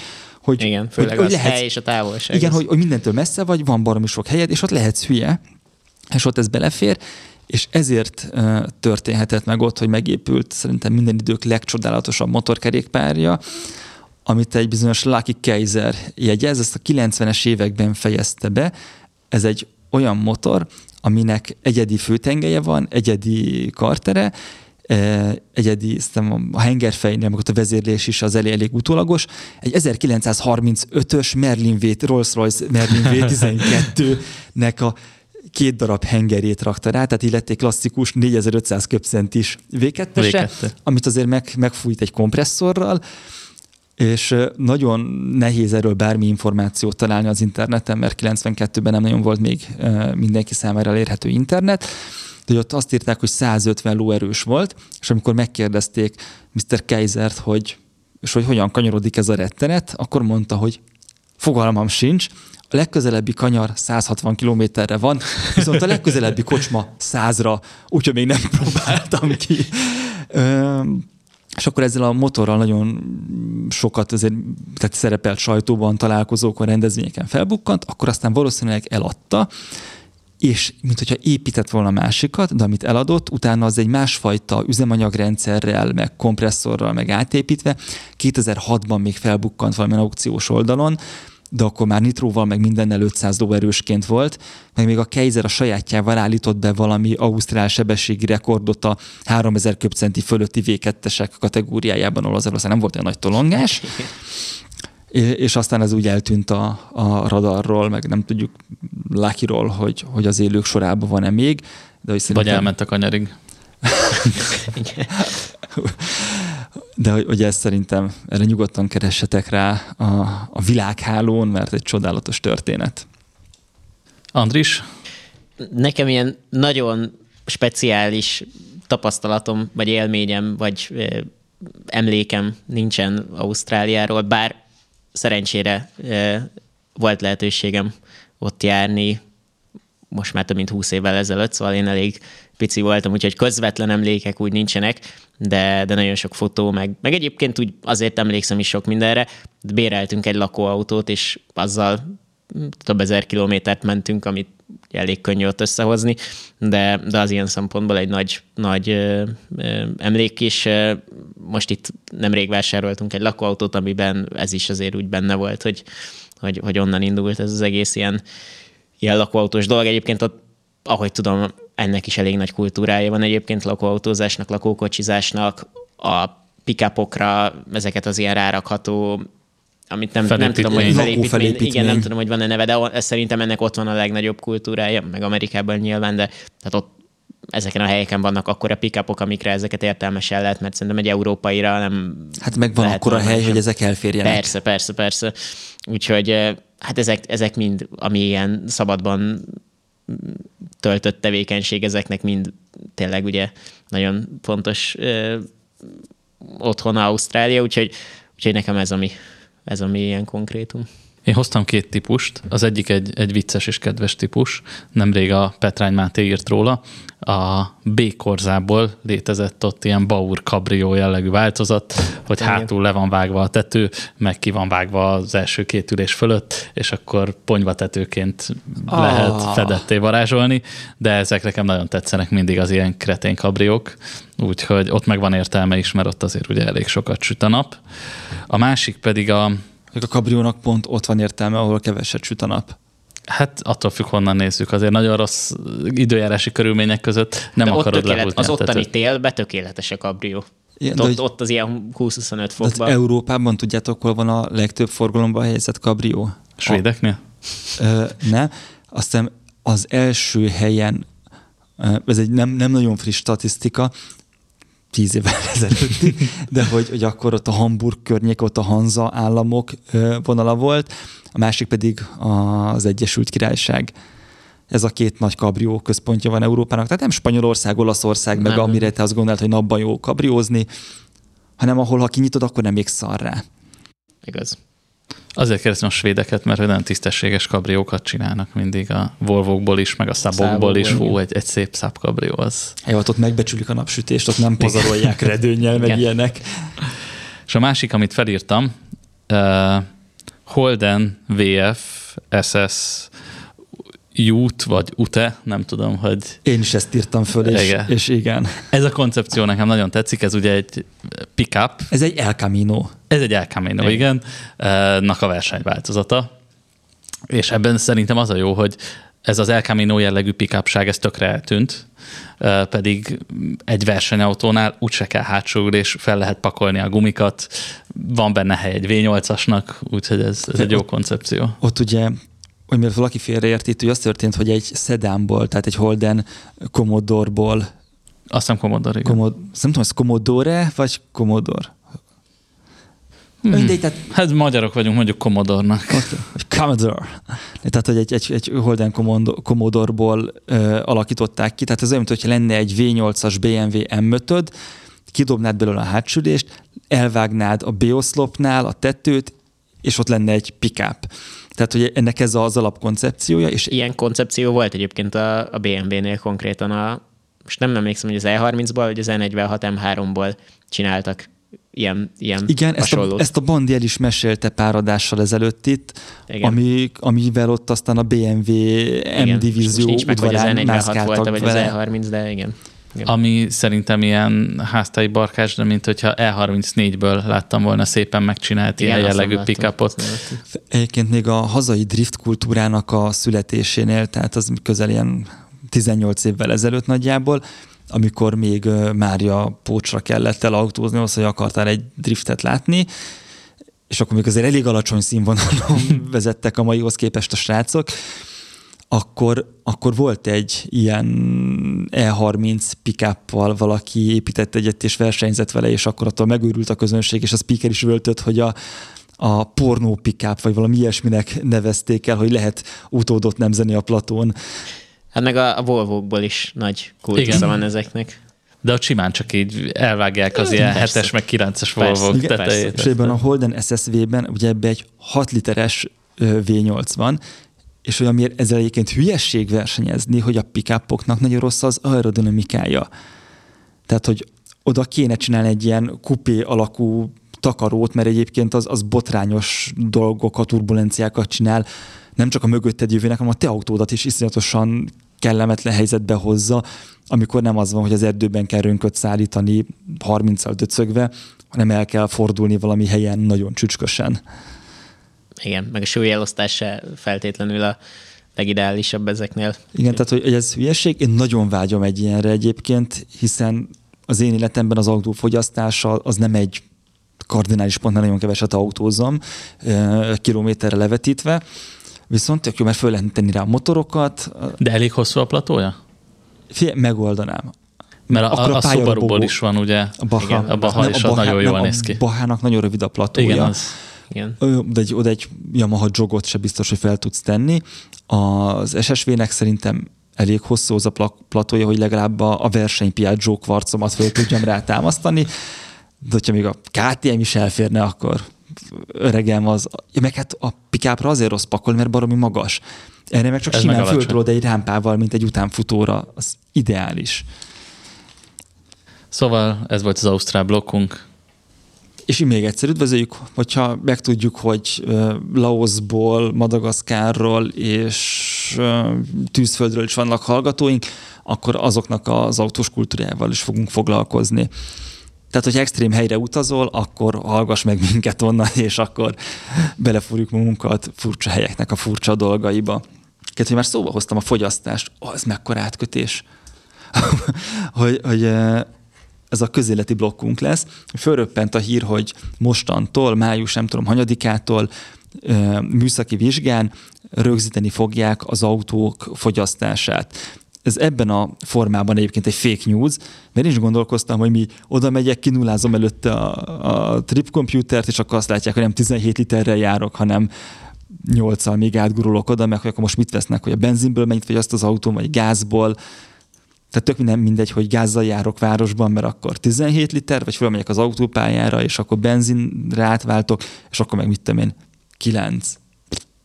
hogy, igen, főleg hogy az hely és a távolság. Igen, hogy mindentől messze vagy, van baromi sok helyed, és ott lehetsz hülye, és ott ez belefér, és ezért történhetett meg ott, hogy megépült szerintem minden idők legcsodálatosabb motorkerékpárja, amit egy bizonyos Lucky Kaiser jegyez, ezt a 90-es években fejezte be. Ez egy olyan motor, aminek egyedi főtengelye van, egyedi kartere, egyedi, szerintem a hengerfejnél, meg ott a vezérlés is az elég utólagos. Egy 1935-ös Rolls-Royce Merlin V12-nek a 2 darab hengerét rakta rá, tehát így lett egy klasszikus 4500 köbcentis V2-ese, amit azért megfújt egy kompresszorral, és nagyon nehéz erről bármi információt találni az interneten, mert 92-ben nem nagyon volt még mindenki számára elérhető internet, de ott azt írták, hogy 150 lóerős volt, és amikor megkérdezték Mr. Keizert, hogy hogyan kanyarodik ez a rettenet, akkor mondta, hogy fogalmam sincs, a legközelebbi kanyar 160 kilométerre van, viszont a legközelebbi kocsma 100-ra, úgyhogy még nem próbáltam ki. És akkor ezzel a motorral nagyon sokat azért, tehát szerepelt sajtóban, találkozókon, rendezvényeken felbukkant, akkor aztán valószínűleg eladta, és minthogyha épített volna másikat, de amit eladott, utána az egy másfajta üzemanyagrendszerrel, meg kompresszorral, meg átépítve, 2006-ban még felbukkant valamilyen aukciós oldalon, de akkor már nitróval, meg mindennel 500 lóerősként volt, meg még a Kaiser a sajátjával állított be valami ausztrál sebességi rekordot a 3000 köbcenti fölötti V2-esek kategóriájában, ahol azért nem volt olyan nagy tolongás, és aztán ez úgy eltűnt a radarról, meg nem tudjuk Lucky-ról, hogy az élők sorában van-e még. De hogy vagy elment a kanyarig. De hogy ezt szerintem, erre nyugodtan keressetek rá a világhálón, mert egy csodálatos történet. Andris? Nekem ilyen nagyon speciális tapasztalatom, vagy élményem, vagy emlékem nincsen Ausztráliáról, bár szerencsére volt lehetőségem ott járni, most már több mint 20 évvel ezelőtt, szóval én elég pici voltam, úgyhogy közvetlen emlékek úgy nincsenek, de nagyon sok fotó, meg egyébként úgy azért emlékszem is sok mindenre. Béreltünk egy lakóautót, és azzal több ezer kilométert mentünk, amit elég könnyű ott összehozni, de az ilyen szempontból egy nagy emlék is. Most itt nemrég vásároltunk egy lakóautót, amiben ez is azért úgy benne volt, hogy onnan indult ez az egész ilyen lakóautós dolog. Egyébként ott, ahogy tudom, ennek is elég nagy kultúrája van egyébként lakóautózásnak, lakókocsizásnak, a pick-upokra, ezeket az ilyen rárakható, amit nem tudom, hogy felépítmény. Igen, nem tudom, hogy van-e neve, de szerintem ennek ott van a legnagyobb kultúrája, meg Amerikában nyilván, de tehát ott ezeken a helyeken vannak akkora pick-upok, amikre ezeket értelmesen lehet, mert szerintem egy európaira nem... Hát meg van akkora hely, hogy ezek elférjenek. Persze. Úgyhogy hát ezek mind, ami ilyen szabadban töltött tevékenység, ezeknek mind tényleg ugye nagyon fontos otthon Ausztrália, úgyhogy nekem ez ami ilyen konkrétum. Én hoztam 2 típust, az egyik egy vicces és kedves típus, nemrég a Petrány Máté írt róla, a B-korzából létezett ott ilyen Baur kabrió jellegű változat, hogy hátul le van vágva a tető, meg ki van vágva az első 2 ülés fölött, és akkor ponyvatetőként lehet fedetté varázsolni, de ezek nekem nagyon tetszenek mindig az ilyen kretén kabriók, úgyhogy ott meg van értelme is, mert ott azért ugye elég sokat süt a nap. A másik pedig a kabriónak pont ott van értelme, ahol keveset süt a nap. Hát attól függ, honnan nézzük. Azért nagyon rossz időjárási körülmények között nem akarod lehúzni. Az ottani télbe tökéletes a kabrió. Igen, ott az ilyen 20-25 fokban. Európában tudjátok, hol van a legtöbb forgalomban helyezett kabrió? Svédeknél? Nem. Azt hiszem az első helyen, ez egy nem nagyon friss statisztika, 10 évvel ezelőtti, de hogy akkor ott a Hamburg környék, ott a Hanza államok vonala volt, a másik pedig az Egyesült Királyság. Ez a 2 nagy kabrió központja van Európának, tehát nem Spanyolország, Olaszország, meg amire te azt gondolt, hogy napban jó kabriózni, hanem ahol, ha kinyitod, akkor nem még szar rá. Igaz. Azért kérdezem a svédeket, mert olyan tisztességes kabriókat csinálnak mindig a Volvokból is, meg a szabokból is. Hú, egy szép szabkabrió az. Jó, ott megbecsülik a napsütést, ott nem pazarolják redőnnyel, meg ilyenek. És a másik, amit felírtam, Holden VF SS út vagy ute, nem tudom, hogy... Én is ezt írtam föl, és igen. Ez a koncepció nekem nagyon tetszik, ez ugye egy pick-up. Ez egy El Camino. Ez egy El Camino, igen. Nak a versenyváltozata. És ebben szerintem az a jó, hogy ez az El Camino jellegű pick-upság, ez tökre eltűnt, pedig egy versenyautónál úgyse kell hátsóülés, fel lehet pakolni a gumikat, van benne hely egy V8-asnak, úgyhogy ez egy jó koncepció. Ott ugye, hogy miért valaki félreérti, hogy az történt, hogy egy szedánból, tehát egy Holden Commodore-ból. Azt hiszem Commodore, igen. Nem tudom, ez Commodore vagy Commodore? Tehát... Hát magyarok vagyunk, mondjuk Commodore-nak. Okay. Commodore. Tehát, hogy egy Holden Commodore-ból alakították ki. Tehát ez olyan, mintha lenne egy V8-as BMW M5-öd, kidobnád belőle a hátsülést, elvágnád a B-oszlopnál a tetőt, és ott lenne egy pick-up. Tehát, hogy ennek ez az alapkoncepciója. És ilyen koncepció volt egyébként a BMW-nél konkrétan. Most nem emlékszem, hogy az E30-ból, vagy az E46 M3-ból csináltak ilyen igen, ezt a Bandi el is mesélte pár adással ezelőtt itt, amivel ott aztán a BMW M-divízió udvarán mászkáltak vagy vele. Az E30, de igen. Ami szerintem ilyen háztai barkás, de mint hogyha E34-ből láttam volna szépen megcsinált ilyen jellegű pick-upot. Egyébként még a hazai drift kultúrának a születésénél, tehát az közel ilyen 18 évvel ezelőtt nagyjából, amikor még Mária Pócsra kellett elautózni, ahhoz, hogy akartál egy driftet látni, és akkor még azért elég alacsony színvonalon vezettek a maihoz képest a srácok, akkor volt egy ilyen E30 pick-uppal, valaki épített egyet és versenyzett vele, és akkor attól megőrült a közönség, és a speaker is öltött, hogy a pornó pick-up, vagy valami ilyesminek nevezték el, hogy lehet utódot nemzeni a platón. Hát meg a Volvo-ból is nagy kultusza van ezeknek. De ott simán csak így elvágják az ilyen 7-es meg 9-es Volvo-k tetejét. És ebben a Holden SSV-ben ugye ebbe egy 6 literes V8 van, és olyan miért ezzel egyébként hülyesség versenyezni, hogy a pick-upoknak nagyon rossz az aerodinamikája. Tehát, hogy oda kéne csinálni egy ilyen kupé alakú takarót, mert egyébként az botrányos dolgokat, turbulenciákat csinál, nem csak a mögötted jövőnek, hanem a te autódat is iszonyatosan kellemetlen helyzetbe hozza, amikor nem az van, hogy az erdőben kell rönköt szállítani 30-al döcögve, hanem el kell fordulni valami helyen nagyon csücskösen. Igen, meg a súlyelosztás se feltétlenül a legideálisabb ezeknél. Igen, tehát hogy ez hülyeség, én nagyon vágyom egy ilyenre egyébként, hiszen az én életemben az autófogyasztása az nem egy kardinális pont, mert nagyon keveset autózom, kilométerre levetítve, viszont tök jó, mert föl lehet tenni rá motorokat. De elég hosszú a platója? Megoldanám. Mert akkor a Subaru-ból is van, ugye? A Baha is nagyon jól néz ki. A Bahának nagyon rövid a platója. Igen, az. Igen. De oda egy Yamaha jogot se biztos, hogy fel tudsz tenni. Az SSV-nek szerintem elég hosszú az a platója, hogy legalább a versenypiaggio kvarcomat fel tudjam rátámasztani. De hogyha még a KTM is elférne, akkor öregem az. Meg hát a pick-upra azért rossz pakolni, mert baromi magas. Erre meg csak ez simán földről egy rámpával, mint egy utánfutóra. Az ideális. Szóval ez volt az ausztrál blokkunk. És így még egyszer üdvözöljük, hogyha megtudjuk, hogy Laoszból, Madagaszkárról és Tűzföldről is vannak hallgatóink, akkor azoknak az autós kultúrájával is fogunk foglalkozni. Tehát, hogyha extrém helyre utazol, akkor hallgass meg minket onnan, és akkor belefúrjuk magunkat furcsa helyeknek a furcsa dolgaiba. Két, hogy már szóba hoztam a fogyasztást. Ez mekkora átkötés. hogy ez a közéleti blokkunk lesz. Fölröppent a hír, hogy mostantól, május nem tudom hanyadikától műszaki vizsgán rögzíteni fogják az autók fogyasztását. Ez ebben a formában egyébként egy fake news, mert én is gondolkoztam, hogy mi oda megyek, kinullázom előtte a trip computert, és akkor azt látják, hogy nem 17 literrel járok, hanem 8-al még átgurulok oda, meg hogy akkor most mit vesznek, hogy a benzinből mennyit, vagy azt az autó, vagy gázból. Tehát tök nem mindegy, hogy gázzal járok városban, mert akkor 17 liter, vagy fölmegyek az autópályára, és akkor benzinre átváltok, és akkor meg mit tudom én, 9.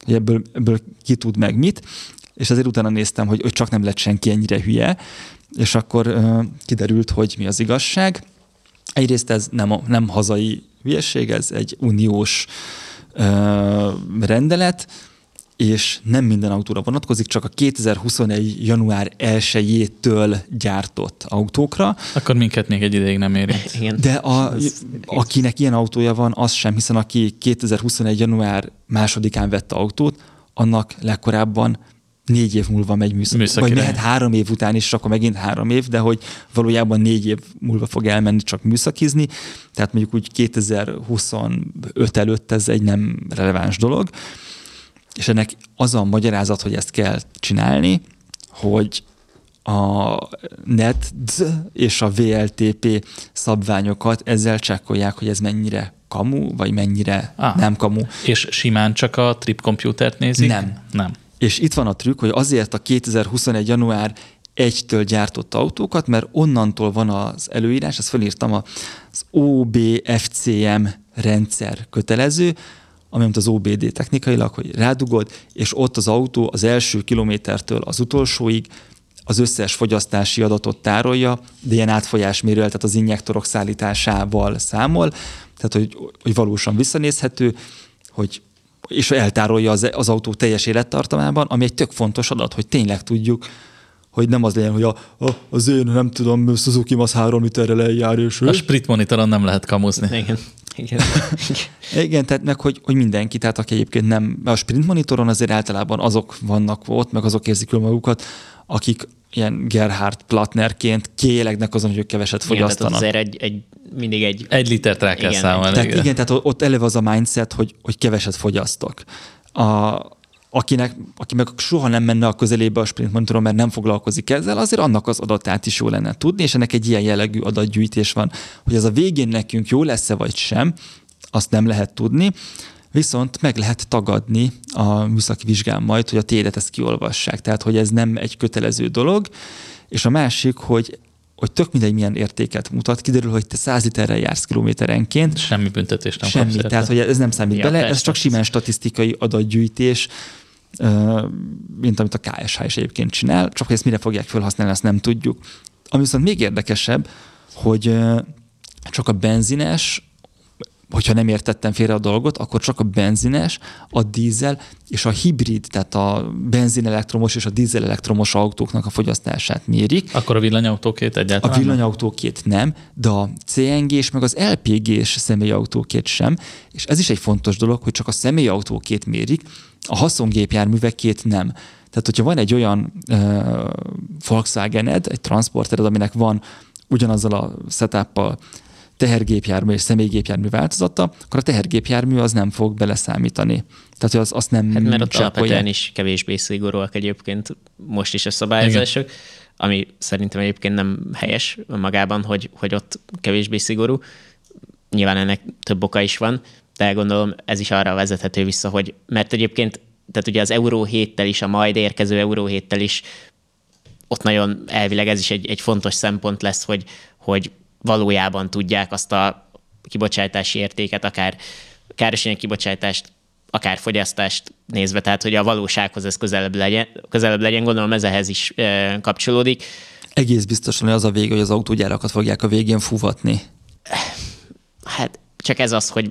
Ebből ki tud meg mit. És azért utána néztem, hogy csak nem lett senki ennyire hülye, és akkor kiderült, hogy mi az igazság. Egyrészt ez nem hazai hülyeség, ez egy uniós rendelet, és nem minden autóra vonatkozik, csak a 2021. január 1-jétől gyártott autókra. Akkor minket még egy ideig nem érint. Igen. De akinek ilyen autója van, az sem, hiszen aki 2021. január 2-án vette autót, annak legkorábban 4 év múlva megy műszaki. Vagy lehet 3 év után is, akkor megint 3 év, de hogy valójában 4 év múlva fog elmenni csak műszakizni. Tehát mondjuk úgy 2025 előtt ez egy nem releváns dolog. És ennek az a magyarázat, hogy ezt kell csinálni, hogy a NEDZ és a VLTP szabványokat ezzel csekkolják, hogy ez mennyire kamu, vagy mennyire nem kamu. És simán csak a trip komputert nézik? Nem. És itt van a trükk, hogy azért a 2021. január 1-től gyártott autókat, mert onnantól van az előírás, ezt felírtam, az OBFCM rendszer kötelező, ami az OBD technikailag, hogy rádugod, és ott az autó az első kilométertől az utolsóig az összes fogyasztási adatot tárolja, de ilyen átfolyásmérővel, tehát az injektorok szállításával számol, tehát hogy valósan visszanézhető, és eltárolja az autó teljes élettartamában, ami egy tök fontos adat, hogy tényleg tudjuk, hogy nem az legyen, hogy az én nem tudom, Suzuki az 3 literre lejjár, és a sprit monitoron nem lehet kamuzni. Igen, tehát meg hogy mindenki, tehát aki egyébként nem, a sprint monitoron azért általában azok vannak ott, meg azok érzik jól magukat, akik ilyen Gerhard Plattnerként kélegnek azon, hogy ők keveset fogyasztanak. Igen, tehát azért mindig egy litert rá kell számolni. Tehát ott eleve az a mindset, hogy keveset fogyasztok. Aki meg soha nem menne a közelébe a sprint monitoron, mert nem foglalkozik ezzel, azért annak az adatát is jó lenne tudni, és ennek egy ilyen jellegű adatgyűjtés van. Hogy ez a végén nekünk jó lesz-e vagy sem, azt nem lehet tudni, viszont meg lehet tagadni a műszaki vizsgán majd, hogy a tiédet ezt kiolvassák. Tehát, hogy ez nem egy kötelező dolog, és a másik, hogy tök mindegy milyen értéket mutat, kiderül, hogy te 100 literrel jársz kilométerenként. Semmi büntetést nem kapsz. Semmi, tehát, hogy ez nem számít bele, ez csak simán statisztikai adatgyűjtés, mint amit a KSH is egyébként csinál, csak hogy ezt mire fogják felhasználni, azt nem tudjuk. Ami viszont még érdekesebb, hogy csak a benzines, hogyha nem értettem félre a dolgot, akkor csak a benzines, a dízel és a hibrid, tehát a benzinelektromos és a dízelelektromos autóknak a fogyasztását mérik. Akkor a villanyautókét egyáltalán? A villanyautókét nem, de a CNG-s meg az LPG-s személyautókét sem, és ez is egy fontos dolog, hogy csak a személyautókét mérik, a haszongépjárművekét nem. Tehát, hogyha van egy olyan Volkswagened, egy transportered, aminek van ugyanazzal a setup-pal tehergépjármű és személygépjármű változata, akkor a tehergépjármű az nem fog beleszámítani. Tehát azt nem mert ott alapvetően is kevésbé szigorúak egyébként most is a szabályozások, igen. Ami szerintem egyébként nem helyes magában, hogy ott kevésbé szigorú. Nyilván ennek több oka is van, de gondolom ez is arra vezethető vissza, hogy mert egyébként, tehát ugye az Euró 7-tel is, a majd érkező Euró 7-tel is ott nagyon elvileg ez is egy fontos szempont lesz, hogy valójában tudják azt a kibocsátási értéket, akár károsanyag kibocsátást, akár fogyasztást nézve, tehát hogy a valósághoz ez közelebb legyen, gondolom ez ehhez is kapcsolódik. Egész biztosan az a vége, hogy az autógyárakat fogják a végén fúvatni. Hát csak ez az, hogy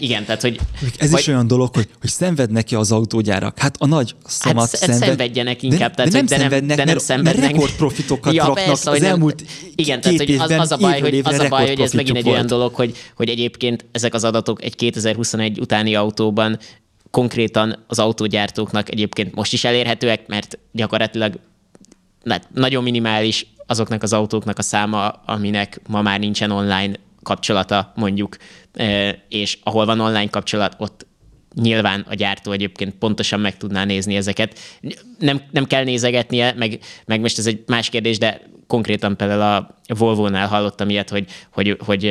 igen, tehát hogy... Ez is olyan dolog, hogy szenved neki az autógyárak. Hát a nagy szomat szenved. Szenvedjenek inkább. De nem szenvednek. Mert rekordprofitokat raknak persze, az elmúlt igen, tehát hogy az a baj, hogy ez megint egy olyan dolog, hogy egyébként ezek az adatok egy 2021 utáni autóban konkrétan az autógyártóknak egyébként most is elérhetőek, mert gyakorlatilag nagyon minimális azoknak az autóknak a száma, aminek ma már nincsen online kapcsolata mondjuk, és ahol van online kapcsolat, ott nyilván a gyártó egyébként pontosan meg tudná nézni ezeket. Nem kell nézegetnie, meg most ez egy más kérdés, de konkrétan például a Volvo-nál hallottam ilyet, hogy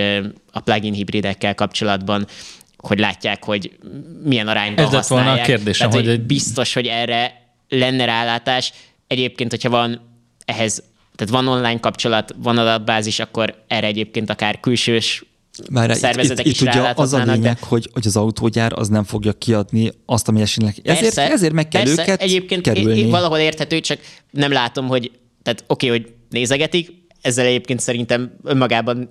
a plug-in hibridekkel kapcsolatban, hogy látják, hogy milyen arányban használják. Ez lett volna a kérdésem. Tehát, hogy biztos, hogy erre lenne rálátás. Egyébként, hogyha van ehhez, tehát van online kapcsolat, van adatbázis, akkor erre egyébként akár külsős szervezetek is ráláthatnának. Az a lényeg, hogy az autógyár az nem fogja kiadni azt, ami esetleg. Ezért meg kell őket egyébként kerülni. Valahol érthető, csak nem látom, hogy tehát oké, hogy nézegetik, ezzel egyébként szerintem önmagában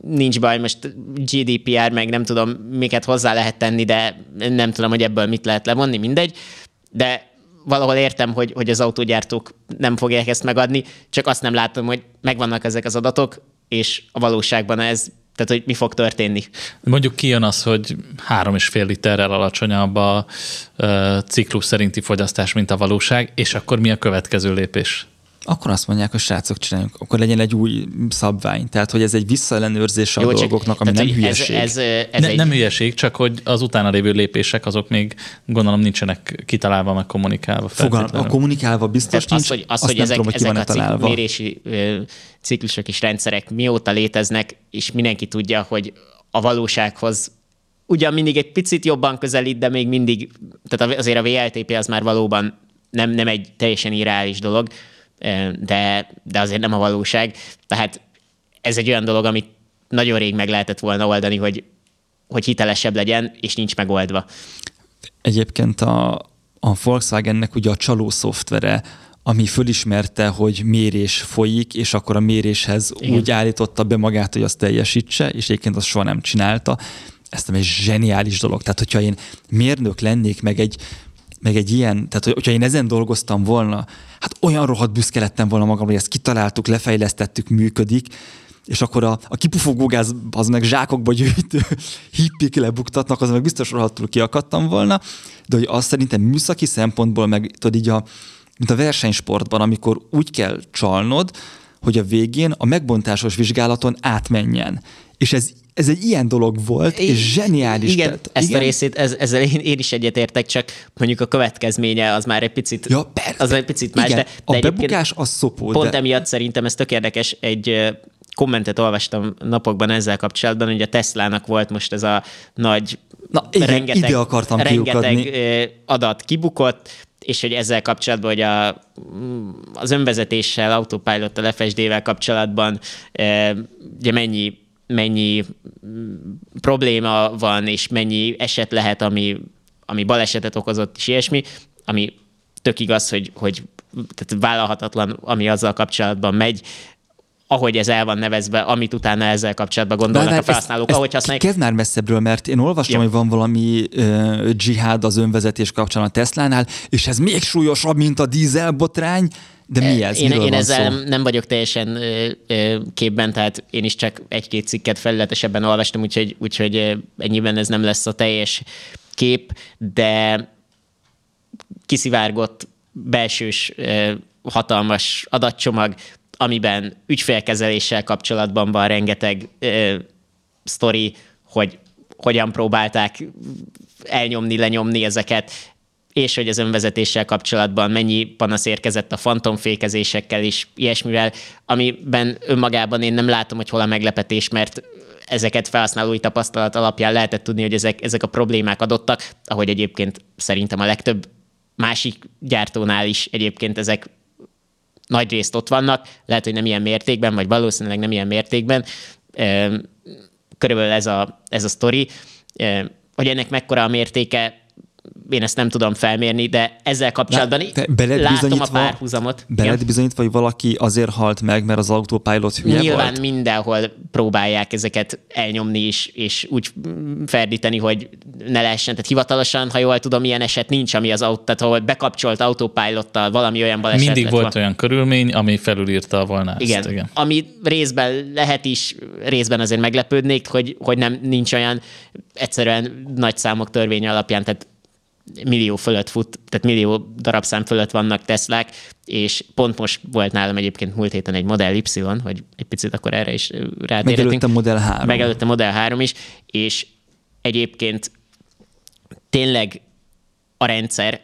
nincs baj, most GDPR, meg nem tudom, miket hozzá lehet tenni, de nem tudom, hogy ebből mit lehet levonni, mindegy. De valahol értem, hogy az autógyártók nem fogják ezt megadni, csak azt nem látom, hogy megvannak ezek az adatok, és a valóságban ez, tehát hogy mi fog történni. Mondjuk kijön az, hogy 3,5 literrel alacsonyabb a ciklus szerinti fogyasztás, mint a valóság, és akkor mi a következő lépés? Akkor azt mondják, hogy srácok, csináljunk, akkor legyen egy új szabvány. Tehát, hogy ez egy visszaellenőrzése a dolgoknak, ami tehát, nem hülyeség. Nem hülyeség, csak hogy az utána lévő lépések, azok még gondolom nincsenek kitalálva, meg kommunikálva. A kommunikálva biztos tehát nincs, ezek a mérési ciklusok és rendszerek mióta léteznek, és mindenki tudja, hogy a valósághoz ugyan mindig egy picit jobban közelít, de még mindig, tehát azért a VLTP az már valóban nem egy teljesen irreális dolog, de azért nem a valóság. Tehát ez egy olyan dolog, amit nagyon rég meg lehetett volna oldani, hogy hitelesebb legyen, és nincs megoldva. Egyébként a Volkswagennek ugye a csaló szoftvere, ami fölismerte, hogy mérés folyik, és akkor a méréshez úgy állította be magát, hogy azt teljesítse, és egyébként azt soha nem csinálta. Ez nem egy zseniális dolog. Tehát, hogyha én mérnök lennék, meg egy ilyen, tehát hogyha én ezen dolgoztam volna, hát olyan rohadt büszke lettem volna magam, hogy ezt kitaláltuk, lefejlesztettük, működik, és akkor a kipufogógáz, az meg zsákokba gyűjtő hippik lebuktatnak, az meg biztos rohadtul kiakadtam volna, de hogy azt szerintem műszaki szempontból, meg tudod így mint a versenysportban, amikor úgy kell csalnod, hogy a végén a megbontásos vizsgálaton átmenjen. És ez egy ilyen dolog volt, és zseniális. Igen, tett. Ezt igen? A részét, ezzel én is egyetértek, csak mondjuk a következménye az már egy picit, ja, az egy picit más. Igen, de a bebukás az szopó. Pont emiatt szerintem ez tök érdekes, egy kommentet olvastam napokban ezzel kapcsolatban, hogy a Teslának volt most ez a nagy, igen, rengeteg adat kibukott, és hogy ezzel kapcsolatban, hogy az önvezetéssel, autopilottal, FSD-vel kapcsolatban ugye mennyi probléma van, és mennyi eset lehet, ami balesetet okozott, és ilyesmi, ami tök igaz, hogy tehát vállalhatatlan, ami azzal kapcsolatban megy, ahogy ez el van nevezve, amit utána ezzel kapcsolatban gondolnak a felhasználók, ahogy használják. Kezd már messzebbről, mert én olvastam, hogy van valami dzsihád az önvezetés kapcsán a Teslánál, és ez még súlyosabb, mint a dízelbotrány. De mi ez? Én ezzel nem vagyok teljesen képben, tehát én is csak egy-két cikket felületesebben olvastam, úgyhogy ennyiben ez nem lesz a teljes kép, de kiszivárgott belsős hatalmas adatcsomag, amiben ügyfélkezeléssel kapcsolatban van rengeteg sztori, hogy hogyan próbálták elnyomni, lenyomni ezeket, és hogy az önvezetéssel kapcsolatban mennyi panasz érkezett a fantomfékezésekkel és ilyesmivel, amiben önmagában én nem látom, hogy hol a meglepetés, mert ezeket felhasználói tapasztalat alapján lehetett tudni, hogy ezek a problémák adottak, ahogy egyébként szerintem a legtöbb másik gyártónál is egyébként ezek nagy részt ott vannak, lehet, hogy nem ilyen mértékben, vagy valószínűleg nem ilyen mértékben. Körülbelül ez a sztori. Hogy ennek mekkora a mértéke, én ezt nem tudom felmérni, de ezzel kapcsolatban látom a párhuzamot. Beled bizonyítva, hogy valaki azért halt meg, mert az autópilot hülye volt? Nyilván mindenhol próbálják ezeket elnyomni és úgy ferdíteni, hogy ne lehessen. Tehát hivatalosan, ha jól tudom, ilyen eset nincs, ami az autó, tehát ahol bekapcsolt autópilottal valami olyan baleset. Mindig volt olyan körülmény, ami felülírta volna ezt. Igen. Ami részben lehet is, részben azért meglepődnék, hogy nem nincs olyan egyszerűen nagy számok törvény alapján, tehát millió fölött fut, tehát millió darabszám fölött vannak Teslák, és pont most volt nálam egyébként múlt héten egy Model Y, hogy egy picit akkor erre is rátérhetünk. Megelőtt a Model 3. Megelőtt a Model 3 is, és egyébként tényleg a rendszer,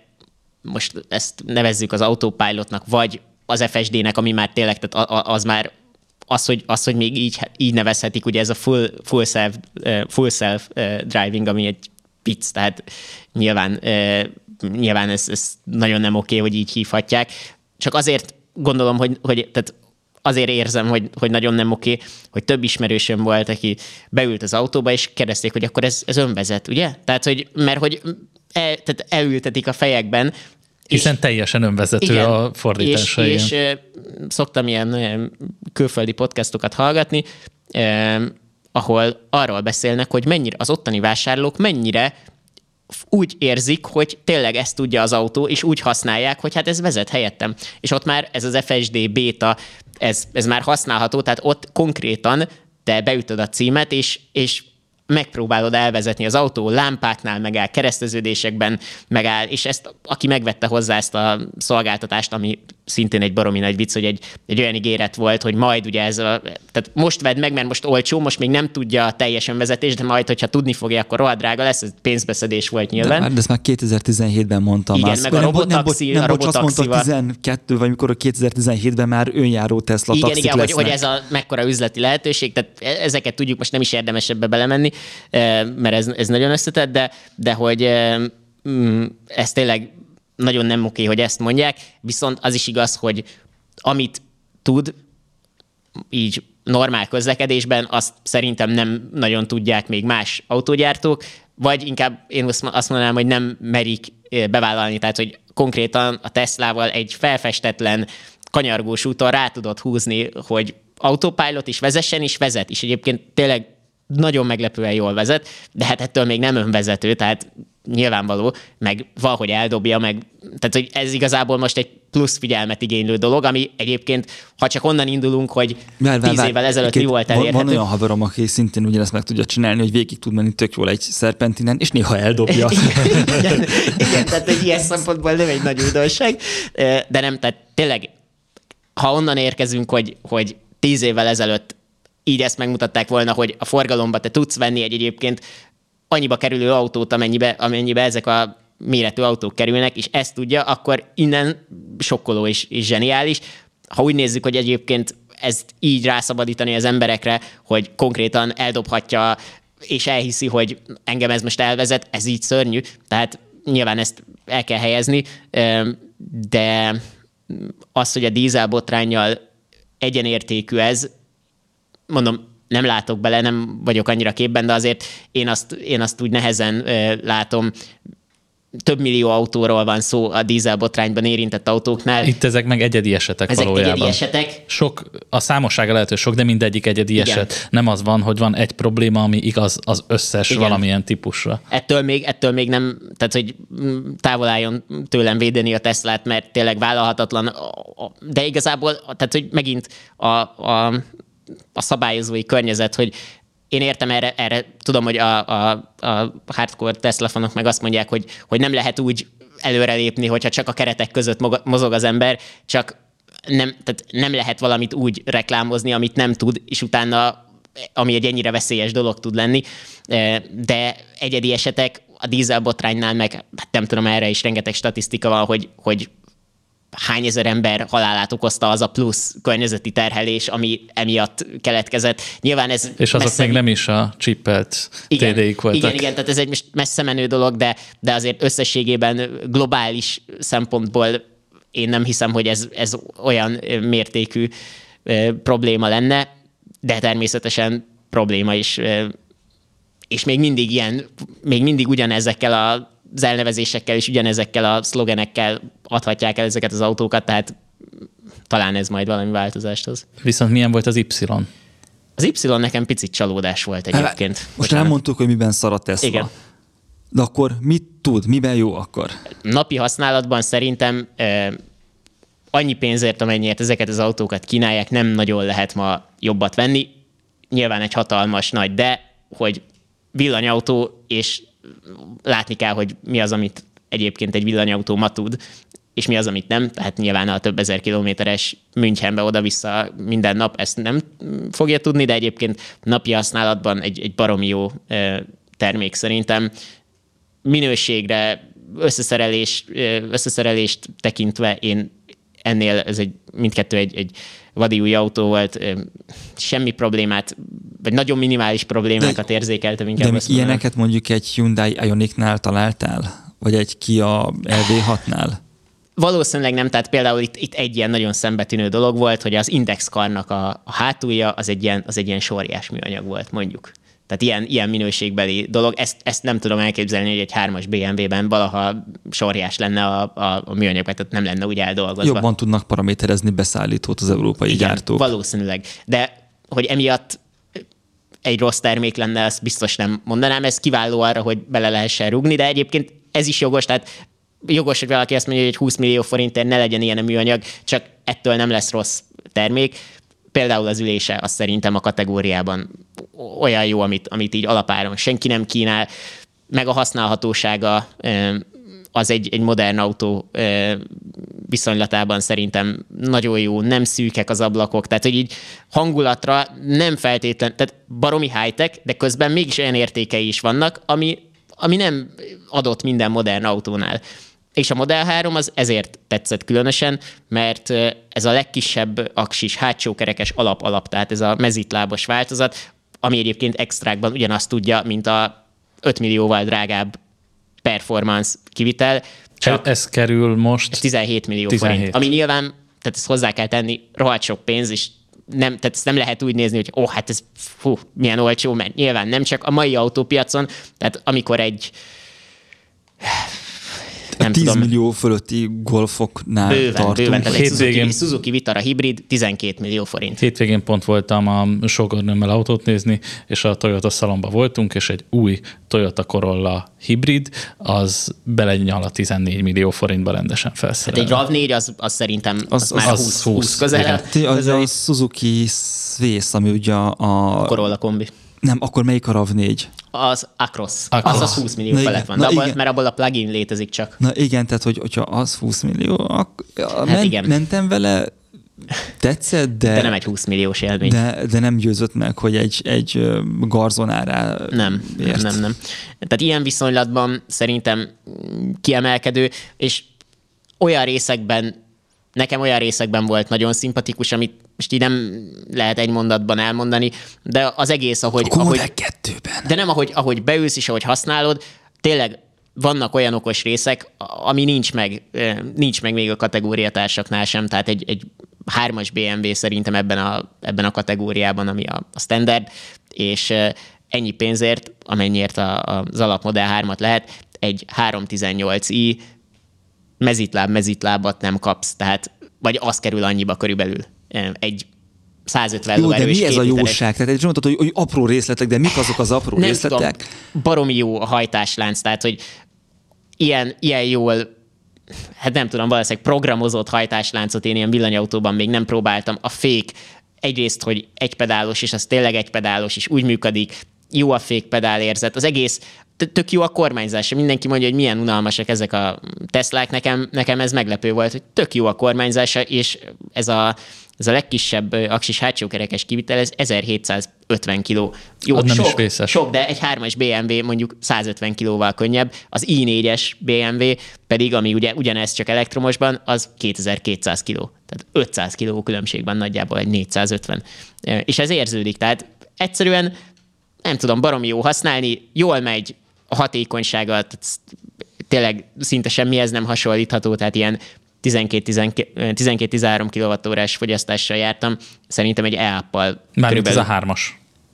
most ezt nevezzük az autopilotnak, vagy az FSD-nek, ami már tényleg, tehát az már az, hogy még így nevezhetik, ugye ez a full self driving, ami egy vicc, tehát nyilván ez nagyon nem oké, hogy így hívhatják. Csak azért gondolom, hogy tehát azért érzem, hogy nagyon nem oké, hogy több ismerősöm volt, aki beült az autóba, és kérdezték, hogy akkor ez önvezet, ugye? Tehát, hogy, mert hogy tehát elültetik a fejekben. Hiszen teljesen önvezető, igen, a fordítása. És szoktam ilyen külföldi podcastokat hallgatni, ahol arról beszélnek, hogy mennyire az ottani vásárlók mennyire úgy érzik, hogy tényleg ezt tudja az autó, és úgy használják, hogy hát ez vezet helyettem. És ott már ez az FSD béta, ez már használható, tehát ott konkrétan te beütöd a címet, és megpróbálod elvezetni az autó, lámpáknál megáll, kereszteződésekben megáll, és ezt, aki megvette hozzá ezt a szolgáltatást, ami szintén egy baromi nagy vicc, hogy egy olyan ígéret volt, hogy majd ugye tehát most vedd meg, mert most olcsó, most még nem tudja a teljesen vezetés, de majd, hogyha tudni fogja, akkor rohadt drága lesz, ez pénzbeszedés volt nyilván. De ezt már 2017-ben mondtam. Igen, meg a robotaxi, nem, bocs, azt mondta 12, vagy mikor a 2017-ben már önjáró Tesla taxik lesznek. Igen, hogy ez a mekkora üzleti lehetőség, tehát ezeket tudjuk, most nem is érdemes ebbe belemenni, mert ez nagyon összetett, de hogy ez tényleg nagyon nem oké, hogy ezt mondják, viszont az is igaz, hogy amit tud így normál közlekedésben, azt szerintem nem nagyon tudják még más autógyártók, vagy inkább én azt mondanám, hogy nem merik bevállalni, tehát hogy konkrétan a Teslával egy felfestetlen kanyargós úton rá tudod húzni, hogy autopilot is vezessen, és vezet is. Egyébként tényleg nagyon meglepően jól vezet, de hát ettől még nem önvezető, tehát nyilvánvaló, meg valahogy eldobja, meg, tehát hogy ez igazából most egy plusz figyelmet igénylő dolog, ami egyébként, ha csak onnan indulunk, hogy 10 évvel ezelőtt mi volt elérhető. Van olyan haverom, aki szintén ugyanezt meg tudja csinálni, hogy végig tud menni tök jól egy szerpentinen, és néha eldobja. Igen, tehát egy ilyen szempontból nem egy nagy újdonság, de nem, tehát tényleg, ha onnan érkezünk, hogy 10 évvel ezelőtt így ezt megmutatták volna, hogy a forgalomba te tudsz venni egyébként annyiba kerülő autót, amennyibe ezek a méretű autók kerülnek, és ezt tudja, akkor innen sokkoló és zseniális. Ha úgy nézzük, hogy egyébként ezt így rászabadítani az emberekre, hogy konkrétan eldobhatja, és elhiszi, hogy engem ez most elvezet, ez így szörnyű. Tehát nyilván ezt el kell helyezni, de az, hogy a dízelbotránnyal egyenértékű ez, mondom, nem látok bele, nem vagyok annyira képben, de azért én azt úgy nehezen látom. Több millió autóról van szó a dízelbotrányban érintett autóknál. Itt ezek meg egyedi esetek valójában. Egyedi esetek. A számossága lehető sok, de mindegyik egyedi eset. Nem az van, hogy van egy probléma, ami igaz az összes valamilyen típusra. Ettől még nem, tehát hogy távol álljon tőlem védeni a Teslát, mert tényleg vállalhatatlan, de igazából, tehát hogy megint a szabályozói környezet, hogy én értem erre tudom, hogy a hardcore Tesla-fanok meg azt mondják, hogy nem lehet úgy előrelépni, hogyha csak a keretek között mozog az ember, csak nem lehet valamit úgy reklámozni, amit nem tud, és utána, ami egy ennyire veszélyes dolog tud lenni, de egyedi esetek a dízelbotránynál meg, nem tudom, erre is rengeteg statisztika van, hogy hány ezer ember halálát okozta az a plusz környezeti terhelés, ami emiatt keletkezett. Nyilván ez... És azok még nem is a csippelt TD-ik voltak. Igen, tehát ez egy most messze menő dolog, de azért összességében globális szempontból én nem hiszem, hogy ez olyan mértékű probléma lenne, de természetesen probléma is. És még mindig ugyanezekkel az elnevezésekkel és ugyanezekkel a szlogenekkel adhatják el ezeket az autókat, tehát talán ez majd valami változást hoz. Viszont milyen volt az Y? Az Y nekem picit csalódás volt egyébként. Most elmondtuk, hogy miben szar a Tesla. Igen. De akkor mit tud, miben jó akkor? Napi használatban szerintem annyi pénzért, amennyiért ezeket az autókat kínálják, nem nagyon lehet ma jobbat venni. Nyilván egy hatalmas nagy, de hogy villanyautó, és látni kell, hogy mi az, amit egyébként egy villanyautó ma tud, és mi az, amit nem. Tehát nyilván a több ezer kilométeres Münchenbe oda-vissza minden nap ezt nem fogja tudni, de egyébként napi használatban egy baromi jó termék szerintem. Minőségre, összeszerelést tekintve én ennél mindkettő egy vadi új autó volt, semmi problémát, vagy nagyon minimális problémákat érzékeltem. De ilyeneket mondjuk egy Hyundai Ioniqnál találtál? Vagy egy Kia EV6-nál? Valószínűleg nem, tehát például itt egy ilyen nagyon szembetűnő dolog volt, hogy az indexkarnak a hátulja az egy ilyen sorjás műanyag volt mondjuk. Tehát ilyen minőségbeli dolog. Ezt nem tudom elképzelni, hogy egy 3-as BMW-ben valaha sorjás lenne a műanyag, tehát nem lenne úgy eldolgozva. Jobban tudnak paraméterezni beszállítót az európai gyártók. Valószínűleg. De hogy emiatt egy rossz termék lenne, azt biztos nem mondanám, ez kiváló arra, hogy bele lehessen rúgni, de egyébként ez is jogos, tehát jogos, hogy valaki azt mondja, hogy 20 millió forintért ne legyen ilyen a műanyag, csak ettől nem lesz rossz termék. Például az ülése, azt szerintem a kategóriában olyan jó, amit így alapáron senki nem kínál, meg a használhatósága az egy modern autó viszonylatában szerintem nagyon jó, nem szűkek az ablakok, tehát hogy így hangulatra nem feltétlen, tehát baromi high-tech, de közben mégis olyan értékei is vannak, ami nem adott minden modern autónál. És a Model 3 az ezért tetszett különösen, mert ez a legkisebb aksis, hátsókerekes alap-alap, tehát ez a mezitlábos változat, ami egyébként extrákban ugyanazt tudja, mint a 5 millióval drágább performance kivitel. Csak ez kerül most 17 millió forint, ami nyilván, tehát ezt hozzá kell tenni, rohadt sok pénz, és nem, tehát ezt nem lehet úgy nézni, hogy hát ez milyen olcsó, mert nyilván nem csak a mai autópiacon, tehát amikor egy nem 10 tudom, millió fölötti golfoknál tartunk. Hétvégén Suzuki Vitara hibrid 12 millió forint. Hétvégén pont voltam a sógornőmmel autót nézni, és a Toyota szalonban voltunk, és egy új Toyota Corolla hibrid, az belenyal a 14 millió forintba rendesen felszerelve. Hát egy RAV4 az szerintem az már 20 közel. Az a Suzuki Swiss, ami ugye a Corolla kombi. Nem, akkor melyik a RAV4? Az Across. Az 20 millió felett van, mert abból a plugin létezik csak. Na igen, tehát hogyha az 20 millió, mentem vele, tetszett, de nem egy 20 milliós élmény. De nem győzött meg, hogy egy garzonára ért. Nem. Tehát ilyen viszonylatban szerintem kiemelkedő, és nekem olyan részekben volt nagyon szimpatikus, amit most így nem lehet egy mondatban elmondani, de az egész, ahogy beülsz és ahogy használod, tényleg vannak olyan okos részek, ami nincs meg még a kategóriatársaknál sem, tehát egy 3-as BMW szerintem ebben a kategóriában, ami a standard, és ennyi pénzért, amennyiért az alapmodell 3-at lehet, egy 318i mezitlábat nem kapsz, tehát vagy az kerül annyiba körülbelül egy 150 lóerős. Jó, de mi ez a jóság? Tehát egy mondtad, hogy apró részletek, de mik azok az apró részletek? Tudom, baromi jó a hajtáslánc, tehát hogy ilyen jól, hát nem tudom, valószínűleg programozott hajtásláncot én ilyen villanyautóban még nem próbáltam. A fék egyrészt, hogy egypedálos, és az tényleg egypedálos, és úgy működik, jó a fékpedál érzet. Az egész tök jó a kormányzása. Mindenki mondja, hogy milyen unalmasak ezek a Teslák. Nekem ez meglepő volt, hogy tök jó a kormányzása, és ez a legkisebb aksis hátsókerekes kivitel, ez 1750 kiló. Jó, az nem sok, de egy 3-as BMW mondjuk 150 kilóval könnyebb, az i4-es BMW pedig, ami ugye ugyanez csak elektromosban, az 2200 kiló. Tehát 500 kiló különbségben nagyjából egy 450. És ez érződik, tehát egyszerűen nem tudom, baromi jó használni, jól megy a hatékonysága, tényleg szinte semmihez nem hasonlítható, tehát ilyen 12-13 kWh-s fogyasztással jártam, szerintem egy E-appal. Mármint ez a 3-as.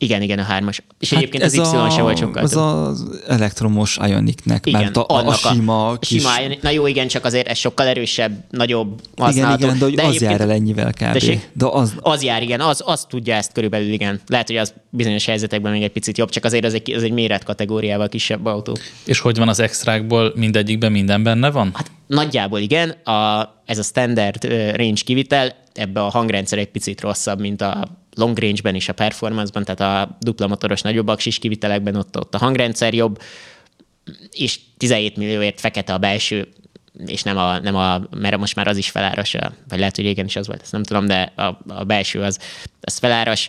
Igen, a 3-as. És egyébként az Y se volt sokkal több. Ez az elektromos Ioniq-nek, mert a sima kis... Na jó, igen, csak azért ez sokkal erősebb, nagyobb használható. Igen, de az jár el ennyivel kb. De az jár, igen, az tudja ezt körülbelül, igen. Lehet, hogy az bizonyos helyzetekben még egy picit jobb, csak azért az egy méret kategóriával kisebb autó. És hogy van az extrákból, mindegyikben minden benne van? Hát nagyjából igen, ez a standard range kivitel, ebbe a hangrendszer egy picit rosszabb, mint a long range-ben és a performance-ban, tehát a dupla motoros nagyobb aksis kivitelekben ott a hangrendszer jobb, és 17 millióért fekete a belső, és nem a mert most már az is feláras, vagy lehet, hogy régen is az volt, ezt nem tudom, de a belső az feláras,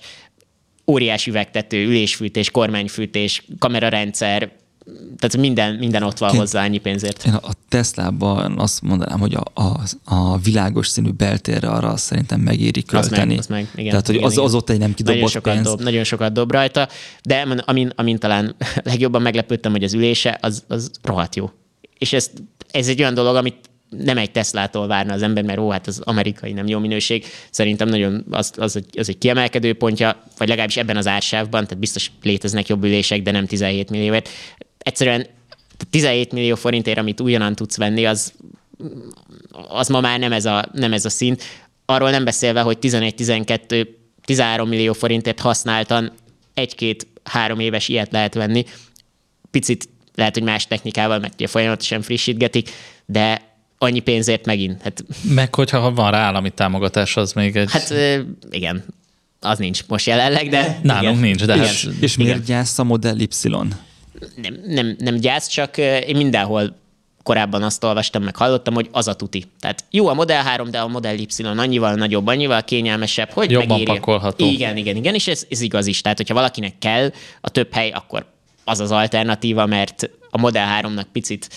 óriás üvegtető, ülésfűtés, kormányfűtés, kamerarendszer, tehát minden ott van hozzá annyi pénzért. Én a Teslában azt mondanám, hogy a világos színű beltérre arra szerintem megéri költeni. Igen, tehát, hogy igen. Az ott egy nem kidobott pénz. Nagyon sokat dob rajta, de amin talán legjobban meglepődtem, hogy az ülése, az rohadt jó. És ez egy olyan dolog, amit nem egy Teslától várna az ember, mert hát az amerikai nem jó minőség. Szerintem nagyon az egy kiemelkedő pontja, vagy legalábbis ebben az ársávban, tehát biztos léteznek jobb ülések, de nem 17 millióért. Egyszerűen 17 millió forintért, amit újonnan tudsz venni, az ma már nem ez a szint. Arról nem beszélve, hogy 11-12-13 millió forintért használtan egy-két 3 éves ilyet lehet venni. Picit lehet, hogy más technikával, mert ugye folyamatosan frissítgetik, de annyi pénzért megint. Hát, meg hogyha van rá állami támogatás, az még egy... Hát igen, az nincs most jelenleg, de... Nálunk igen. Nincs, de... Igen. Hát, és igen. Miért gyász a Model Y? Nem gyász, csak én mindenhol korábban azt olvastam, meg hallottam, hogy az a tuti. Tehát jó a Model 3, de a Model Y annyival nagyobb, annyival kényelmesebb, hogy jobban megéri. Pakolható. Igen, és ez igaz is. Tehát, hogyha valakinek kell a több hely, akkor az az alternatíva, mert a Model 3-nak picit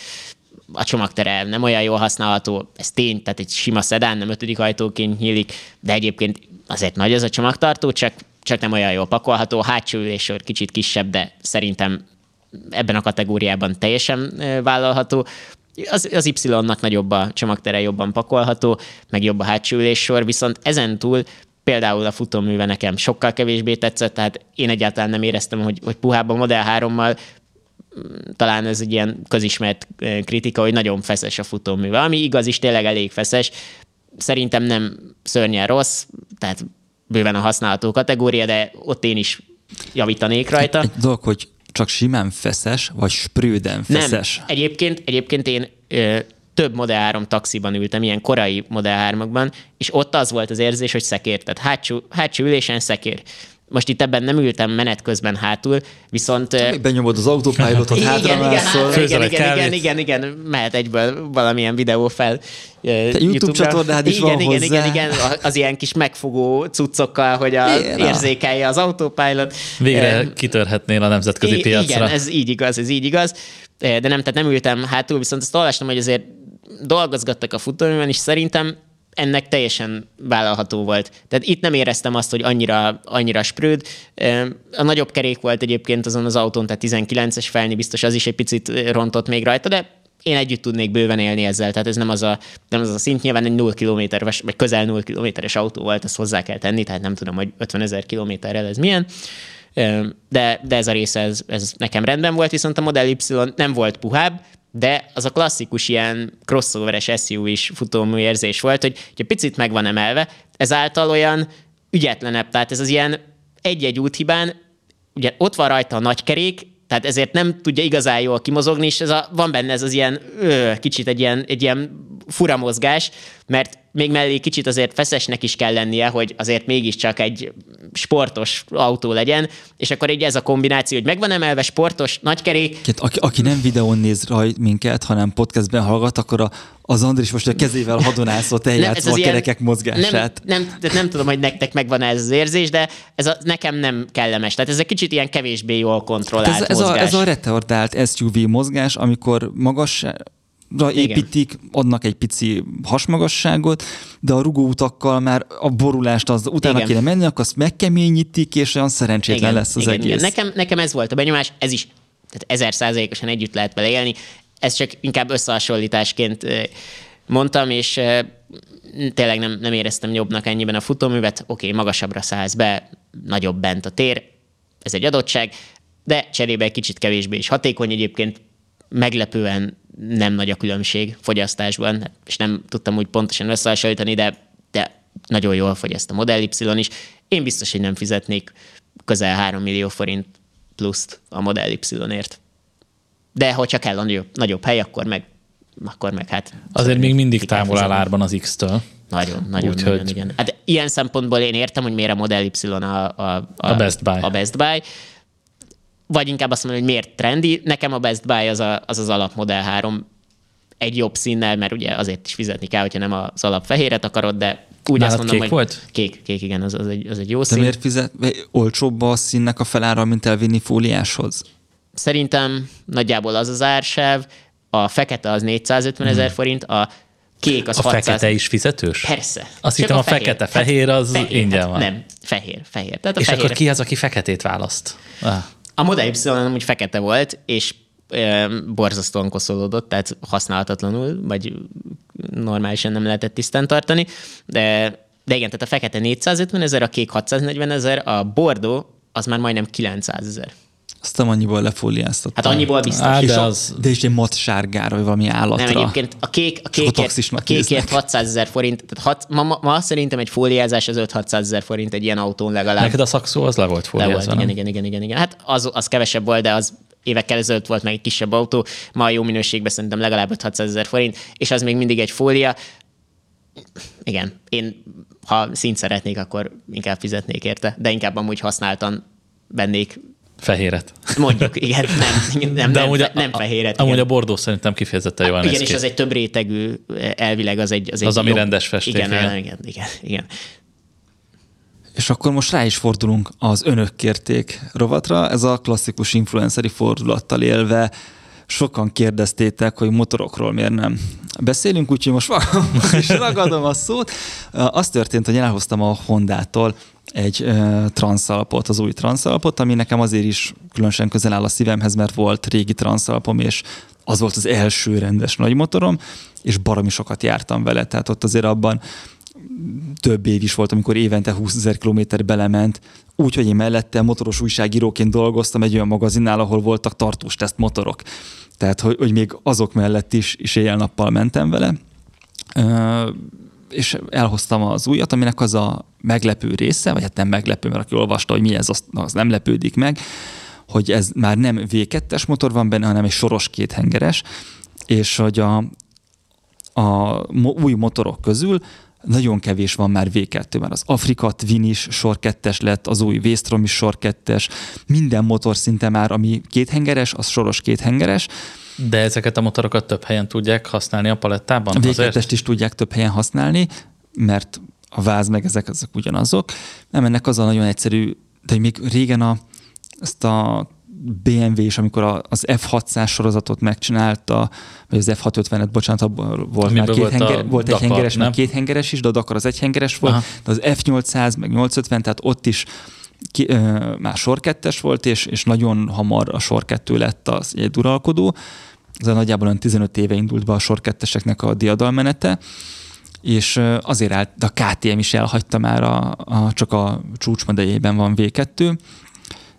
a csomagtere nem olyan jól használható, ez tény, tehát egy sima szedán, nem 5. ajtóként nyílik, de egyébként azért nagy az a csomagtartó, csak nem olyan jól pakolható, hátsó üléssor kicsit kisebb, de szerintem ebben a kategóriában teljesen vállalható. Az Y-nak nagyobb a csomagtere, jobban pakolható, meg jobb a hátsó üléssor, viszont ezentúl például a futóműve nekem sokkal kevésbé tetszett, tehát én egyáltalán nem éreztem, hogy puhában Model 3-mal, talán ez egy ilyen közismert kritika, hogy nagyon feszes a futóműve, ami igaz is, tényleg elég feszes. Szerintem nem szörnyen rossz, tehát bőven a használható kategória, de ott én is javítanék rajta. Egy dolog, hogy csak simán feszes, vagy spröden feszes? Nem. Egyébként én több Model 3 taxiban ültem, ilyen korai Model 3-akban, és ott az volt az érzés, hogy szekér. Tehát hátsó ülésen szekér. Most itt ebben nem ültem menet közben hátul, viszont... Benyomod az autopilotot, hátramászol. Igen, mehet egyből valamilyen videó fel YouTube csatornád is van hozzá. Igen, az ilyen kis megfogó cuccokkal, hogy érzékelje az autopilot. Végre kitörhetnél a nemzetközi piacra. Igen, ez így igaz. De nem, tehát nem ültem hátul, viszont azt olvastam, hogy azért dolgozgattak a futóműben, és szerintem ennek teljesen vállalható volt. Tehát itt nem éreztem azt, hogy annyira sprőd. A nagyobb kerék volt egyébként azon az autón, tehát 19-es felni, biztos az is egy picit rontott még rajta, de én együtt tudnék bőven élni ezzel. Tehát ez nem az a szint, nyilván egy 0 kilométeres, vagy közel 0 kilométeres autó volt, ezt hozzá kell tenni, tehát nem tudom, hogy 50 000 kilométerrel ez milyen. De ez a része, ez nekem rendben volt, viszont a Model Y nem volt puhább, de az a klasszikus ilyen crossoveres SUV-s futómű érzés volt, hogy picit meg van emelve, ezáltal olyan ügyetlenebb, tehát ez az ilyen egy-egy úthibán, ugye ott van rajta a nagykerék, tehát ezért nem tudja igazán jól kimozogni, és van benne ez az ilyen kicsit egy ilyen fura mozgás, mert még mellé kicsit azért feszesnek is kell lennie, hogy azért mégiscsak egy sportos autó legyen, és akkor így ez a kombináció, hogy megvan emelve sportos, nagykerék. Aki nem videón néz rajt minket, hanem podcastben hallgat, akkor az Andris most a kezével hadonászott eljátszva a kerekek mozgását. Nem tudom, hogy nektek megvan ez az érzés, de ez nekem nem kellemes. Tehát ez egy kicsit ilyen kevésbé jól kontrollált mozgás. Ez a retardált SUV mozgás, amikor építik, igen, adnak egy pici hasmagasságot, de a rugóutakkal már a borulást utána igen, kéne menni, akkor azt megkeményítik, és olyan szerencsétlen igen, lesz az igen, egész. Igen. Nekem ez volt a benyomás, ez is, tehát 1000%-osan együtt lehet vele élni, ezt csak inkább összehasonlításként mondtam, és tényleg nem éreztem jobbnak ennyiben a futóművet, oké, magasabbra szállsz be, nagyobb bent a tér, ez egy adottság, de cserébe egy kicsit kevésbé is hatékony, egyébként meglepően nem nagy a különbség fogyasztásban, és nem tudtam úgy pontosan összehasonlítani, de nagyon jól fogyaszt a Model Y is. Én biztos, hogy nem fizetnék közel 3 millió forint pluszt a Model Y-ért. De hogyha kell a nagyobb hely, akkor meg hát... Azért még mindig távol áll árban az X-től. Nagyon, igen. Hát ilyen szempontból én értem, hogy miért a Model Y a Best Buy. Vagy inkább azt mondom, hogy miért trendi. Nekem a Best Buy az alap Model 3 egy jobb színnel, mert ugye azért is fizetni kell, hogyha nem az alap fehéret akarod, de úgy nálad azt mondom, kék volt? Kék, igen, az egy jó szín. De miért olcsóbb a színnek a felára, mint elvinni fóliáshoz? Szerintem nagyjából az ársáv, a fekete az 450 000 forint, a kék az 600. A fekete is fizetős? Persze. Azt hittem a fekete-fehér az ingyen van. Nem, fehér. És akkor ki az, aki feketét választ? A Model Y amúgy fekete volt, és borzasztóan koszolódott, tehát használhatatlanul, vagy normálisan nem lehetett tisztán tartani. De igen, tehát a fekete 450 000, a kék 640 000, a bordó az már majdnem 900 000. Aztán annyiból lefóliáztattam. Hát annyiból biztos. Á, de, az... de is egy mat sárgára, vagy valami állatra. Nem, egyébként a kékért 600 000 forint. Tehát ma szerintem egy fóliázás az 5-600 000 forint egy ilyen autón legalább. Neked a szakszó az le volt fóliázva. Igen. Hát az kevesebb volt, de az évekkel ezelőtt volt meg egy kisebb autó. Ma jó minőségben szerintem legalább 5-600 000 forint, és az még mindig egy fólia. Igen, én ha szint szeretnék, akkor inkább fizetnék érte, de inkább amúgy használtan vennék. Fehéret. Mondjuk, igen, nem fehéret. Amúgy a bordó szerintem kifejezetten jól néz ki. Igen, és az egy több rétegű, elvileg az egy az, ami jó, rendes festék. Igen. És akkor most rá is fordulunk az Önök kérték rovatra. Ez a klasszikus influenceri fordulattal élve sokan kérdeztétek, hogy motorokról miért nem beszélünk, úgyhogy most is ragadom a szót. Az történt, hogy elhoztam a Hondától egy Trans-Alpot, az új Trans-Alpot, ami nekem azért is különösen közel áll a szívemhez, mert volt régi Trans-Alpom, és az volt az első rendes nagy motorom, és baromi sokat jártam vele. Tehát ott azért abban több év is volt, amikor évente 20 000 kilométer belement, úgyhogy én mellette motoros újságíróként dolgoztam egy olyan magazinnál, ahol voltak tartós teszt motorok. Tehát, hogy még azok mellett is éjjel-nappal mentem vele. És elhoztam az újat, aminek az a meglepő része, vagy hát nem meglepő, mert aki olvasta, hogy mi ez, az nem lepődik meg, hogy ez már nem V2-es motor van benne, hanem egy soros kéthengeres, és hogy a új motorok közül nagyon kevés van már V2, mert az Afrika Twin is sor 2-es lett, az új V-Strom is sor 2-es, minden motor szinte már, ami kéthengeres, az soros kéthengeres. De ezeket a motorokat több helyen tudják használni a palettában? A V2-est is tudják több helyen használni, mert a váz meg ezek ugyanazok. Nem, ennek az a nagyon egyszerű, de még régen ezt a BMW is, amikor az F600 sorozatot megcsinálta, vagy az F650-et, bocsánat, volt egy hengeres, meg két hengeres is, de a Dakar az egy hengeres volt, de az F800, meg 850, tehát ott is már sor 2-es volt, és nagyon hamar a sor 2 lett az egy uralkodó. Ez nagyjából olyan 15 éve indult be a sor 2-eseknek a diadalmenete, és azért állt, de a KTM is elhagyta már, csak a csúcsmodejében van V2,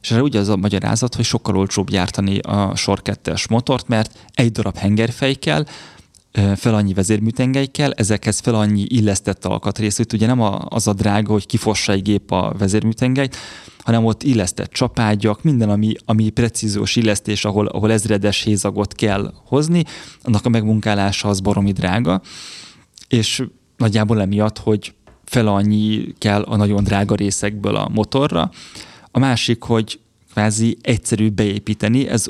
és erre ugye az a magyarázat, hogy sokkal olcsóbb gyártani a sor 2-es motort, mert egy darab hengerfej kell, fel annyi vezérműtengely kell, ezekhez fel annyi illesztett alkatrész, hogy ugye nem az a drága, hogy kifossa egy gép a vezérműtengelyt, hanem ott illesztett csapágyak, minden, ami precíziós illesztés, ahol ezredes hézagot kell hozni, annak a megmunkálása az baromi drága, és nagyjából emiatt, hogy fel annyi kell a nagyon drága részekből a motorra. A másik, hogy kvázi egyszerű beépíteni, ez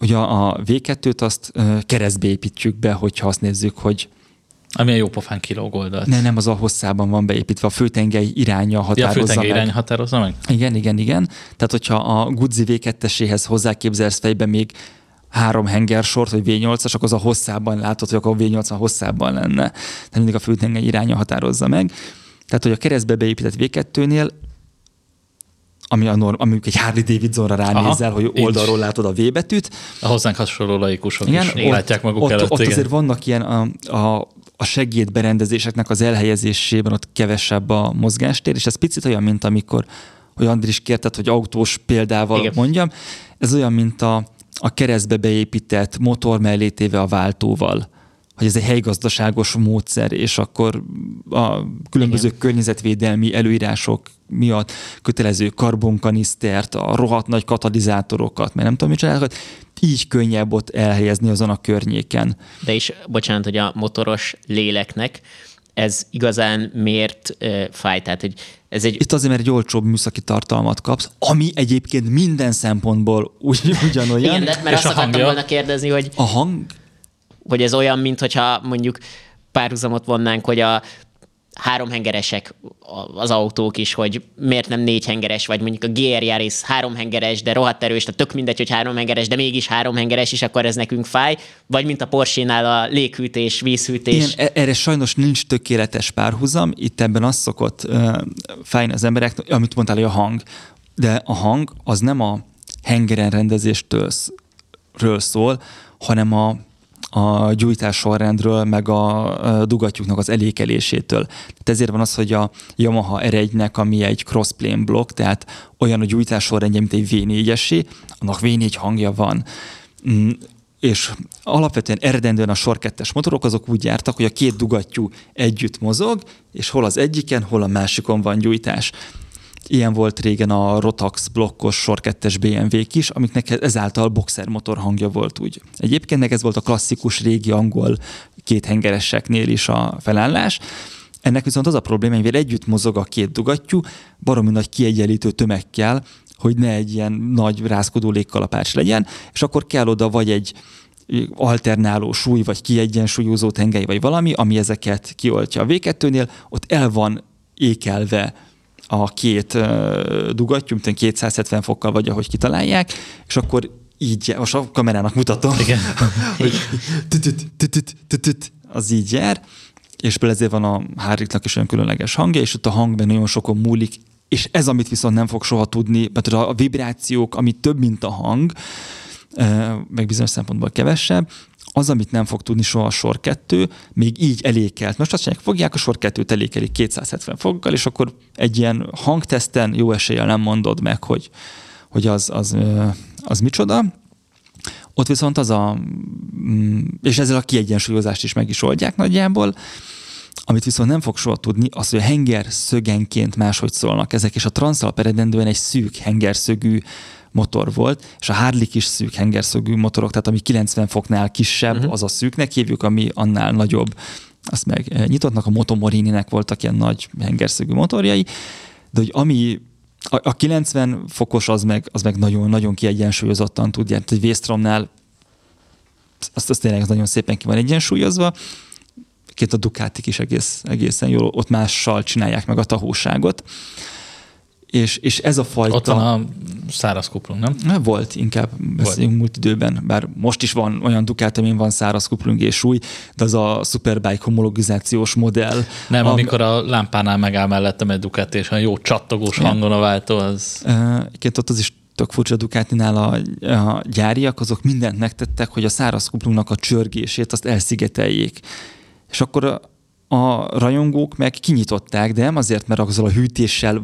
ugye a V2-t azt keresztbe építjük be, hogyha azt nézzük, hogy... Amilyen jó pofán kilóg oldalt. Nem, az a hosszában van beépítve, a főtengely iránya határozza meg. Ja, a főtengely irány határozza meg? Igen. Tehát, hogyha a Guzzi V2-eséhez hozzáképzelsz fejben még 3 hengersort, vagy V8-as, akkor az a hosszában látod, hogy akkor a V8 a hosszában lenne. Tehát mindig a főtengely iránya határozza meg. Tehát, hogy a keresztbe beépített V2-nél, ami egy Harley Davidsonra ránézel, hogy oldalról látod a V betűt. A hozzánk hasonló laikusok is látják maguk előtt. Ott azért vannak ilyen a segédberendezéseknek az elhelyezésében ott kevesebb a mozgástér, és ez picit olyan, mint amikor, hogy Andris kérted, hogy autós példával mondjam, ez olyan, mint a keresztbe beépített motor mellé téve a váltóval, hogy ez egy helygazdaságos módszer, és akkor a különböző környezetvédelmi előírások miatt kötelező karbonkanisztert, a rohadt nagy katalizátorokat, mert nem tudom, mit csinálják, így könnyebb ott elhelyezni azon a környéken. De is, bocsánat, hogy a motoros léleknek ez igazán miért fáj? Tehát, hogy ez egy... Itt azért, mert egy olcsóbb műszaki tartalmat kapsz, ami egyébként minden szempontból ugyanolyan. Igen, de mert azt akartam volna kérdezni, hogy... A hang... Hogy ez olyan, mint hogyha mondjuk párhuzamot vonnánk, hogy a 3 hengeresek az autók is, hogy miért nem 4 hengeres, vagy mondjuk a GR Yaris 3 hengeres, de rohadt erős, tehát tök mindegy, hogy 3 hengeres, de mégis 3 hengeres, és akkor ez nekünk fáj, vagy mint a Porsche-nál a léghűtés, vízhűtés. Igen, erre sajnos nincs tökéletes párhuzam, itt ebben az szokott fájni az embereknek, amit mondtál, hogy a hang, de a hang az nem a hengeren rendezéstől szól, hanem a a gyújtás sorrendről, meg a dugattyúknak az elékelésétől. Tehát ezért van az, hogy a Yamaha R1-nek, ami egy crossplane blokk, tehát olyan a gyújtás sorrendje, mint egy V4-esé, annak V4 hangja van. És alapvetően eredendően a sor 2-es motorok azok úgy jártak, hogy a két dugattyú együtt mozog, és hol az egyiken, hol a másikon van gyújtás. Ilyen volt régen a Rotax blokkos sor 2-es BMW-k is, amiknek ezáltal boxermotor hangja volt úgy. Egyébként ez volt a klasszikus régi angol kéthengereseknél is a felállás. Ennek viszont az a probléma, mivel együtt mozog a két dugattyú, baromi nagy kiegyenlítő tömegkel, hogy ne egy ilyen nagy rázkodó légkalapács legyen, és akkor kell oda vagy egy alternáló súly, vagy kiegyensúlyozó tengely, vagy valami, ami ezeket kioltja. A V2-nél ott el van ékelve a két dugattyú, mint 270 fokkal, vagy ahogy kitalálják, és akkor így, most a kamerának mutatom, hogy az így jár, és ezért van a Harley-nak is olyan különleges hangja, és ott a hangban nagyon sokon múlik, és ez, amit viszont nem fog soha tudni, mert a vibrációk, ami több, mint a hang, meg bizonyos szempontból kevesebb, az, amit nem fog tudni soha a sor 2, még így elékelt. Most azt csinálják, fogják, a sor 2-t elékelik 270 fokkal, és akkor egy ilyen hangteszten jó eséllyel nem mondod meg, hogy az micsoda. Ott viszont és ezzel a kiegyensúlyozást is meg is oldják nagyjából. Amit viszont nem fog soha tudni, az, hogy a henger szögenként máshogy szólnak ezek, és a Trans-Alp eredendően egy szűk hengerszögű motor volt, és a Harley is szűk hengerszögű motorok, tehát ami 90 foknál kisebb, az a szűknek hívjuk, ami annál nagyobb. Azt meg nyitottnak, a Motomorininek voltak ilyen nagy hengerszögű motorjai, de hogy ami a 90 fokos, az meg nagyon-nagyon kiegyensúlyozottan tudja, tehát egy Véstromnál azt tényleg nagyon szépen ki van egyensúlyozva. A Ducatik is egészen jól, ott mással csinálják meg a tahóságot. És ez a fajta... Ott van a száraz kuplung, nem? Volt, inkább beszéljünk múlt időben, bár most is van olyan Ducati, amin van száraz kuplung és új, de az a Superbike homologizációs modell. Nem, amikor a lámpánál megáll mellettem egy Ducati, és olyan jó csattogós hangon a váltó, az... Egyébként ott az is tök furcsa, Ducatinál a gyáriak, azok mindent megtettek, hogy a száraz kuplungnak a csörgését azt elszigeteljék. És akkor a rajongók meg kinyitották, de nem azért, mert azzal a hűtéssel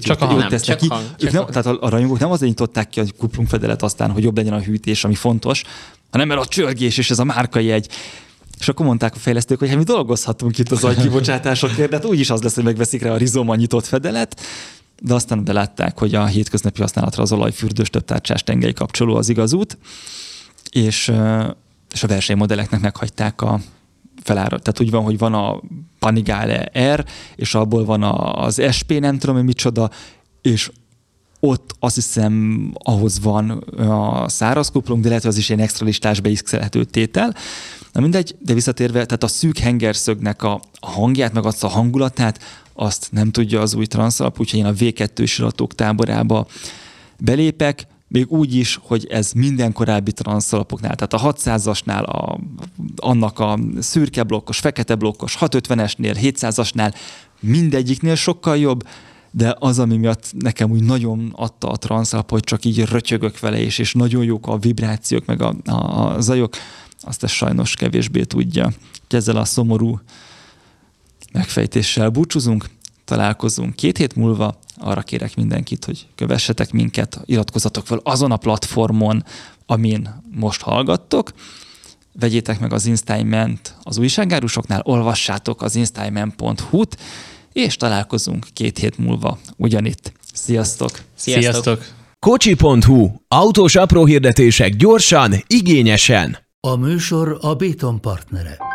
csak a hang, tesznek csak ki. Hang, csak nem, tehát a rajongók nem azért nyitották ki a kuplungfedelet aztán, hogy jobb legyen a hűtés, ami fontos, hanem mert a csörgés és ez a márkajegy. És akkor mondták a fejlesztők, hogy hát mi dolgozhatunk itt az agykibocsátásokért, de hát úgyis az lesz, hogy megveszik rá a rizoma nyitott fedelet, de aztán belátták, hogy a hétköznapi használatra az olajfürdős többtárcsás tengely kapcsoló az igaz út, és a versenymodelleknek meghagyták a felára. Tehát úgy van, hogy van a Panigale R, és abból van az SP, nem tudom, hogy micsoda, és ott azt hiszem ahhoz van a száraz kuplung, de lehet, hogy az is egy extra listás beiszelhető tétel. Na mindegy, de visszatérve, tehát a szűk hengerszögnek a hangját, meg azt a hangulatát, azt nem tudja az új Trans-Alp, úgyhogy én a V2-s iratók táborába belépek, még úgy is, hogy ez minden korábbi Trans-Alpoknál, tehát a 600-asnál, annak a szürke blokkos, fekete blokkos, 650-esnél, 700-asnál, mindegyiknél sokkal jobb, de az, ami miatt nekem úgy nagyon adta a Trans-Alp, hogy csak így rötyögök vele, és nagyon jók a vibrációk, meg a zajok, azt ez sajnos kevésbé tudja. Ezzel a szomorú megfejtéssel búcsúzunk, találkozunk 2 hét múlva. Arra kérek mindenkit, hogy kövessetek minket, iratkozzatok fel azon a platformon, amin most hallgattok. Vegyétek meg az Instaiment az újságárusoknál, olvassátok az instaiman.hu-t, és találkozunk 2 hét múlva ugyanitt. Sziasztok! Sziasztok! Kocsi.hu. Autós apró hirdetések gyorsan, igényesen. A műsor a Béton partnere.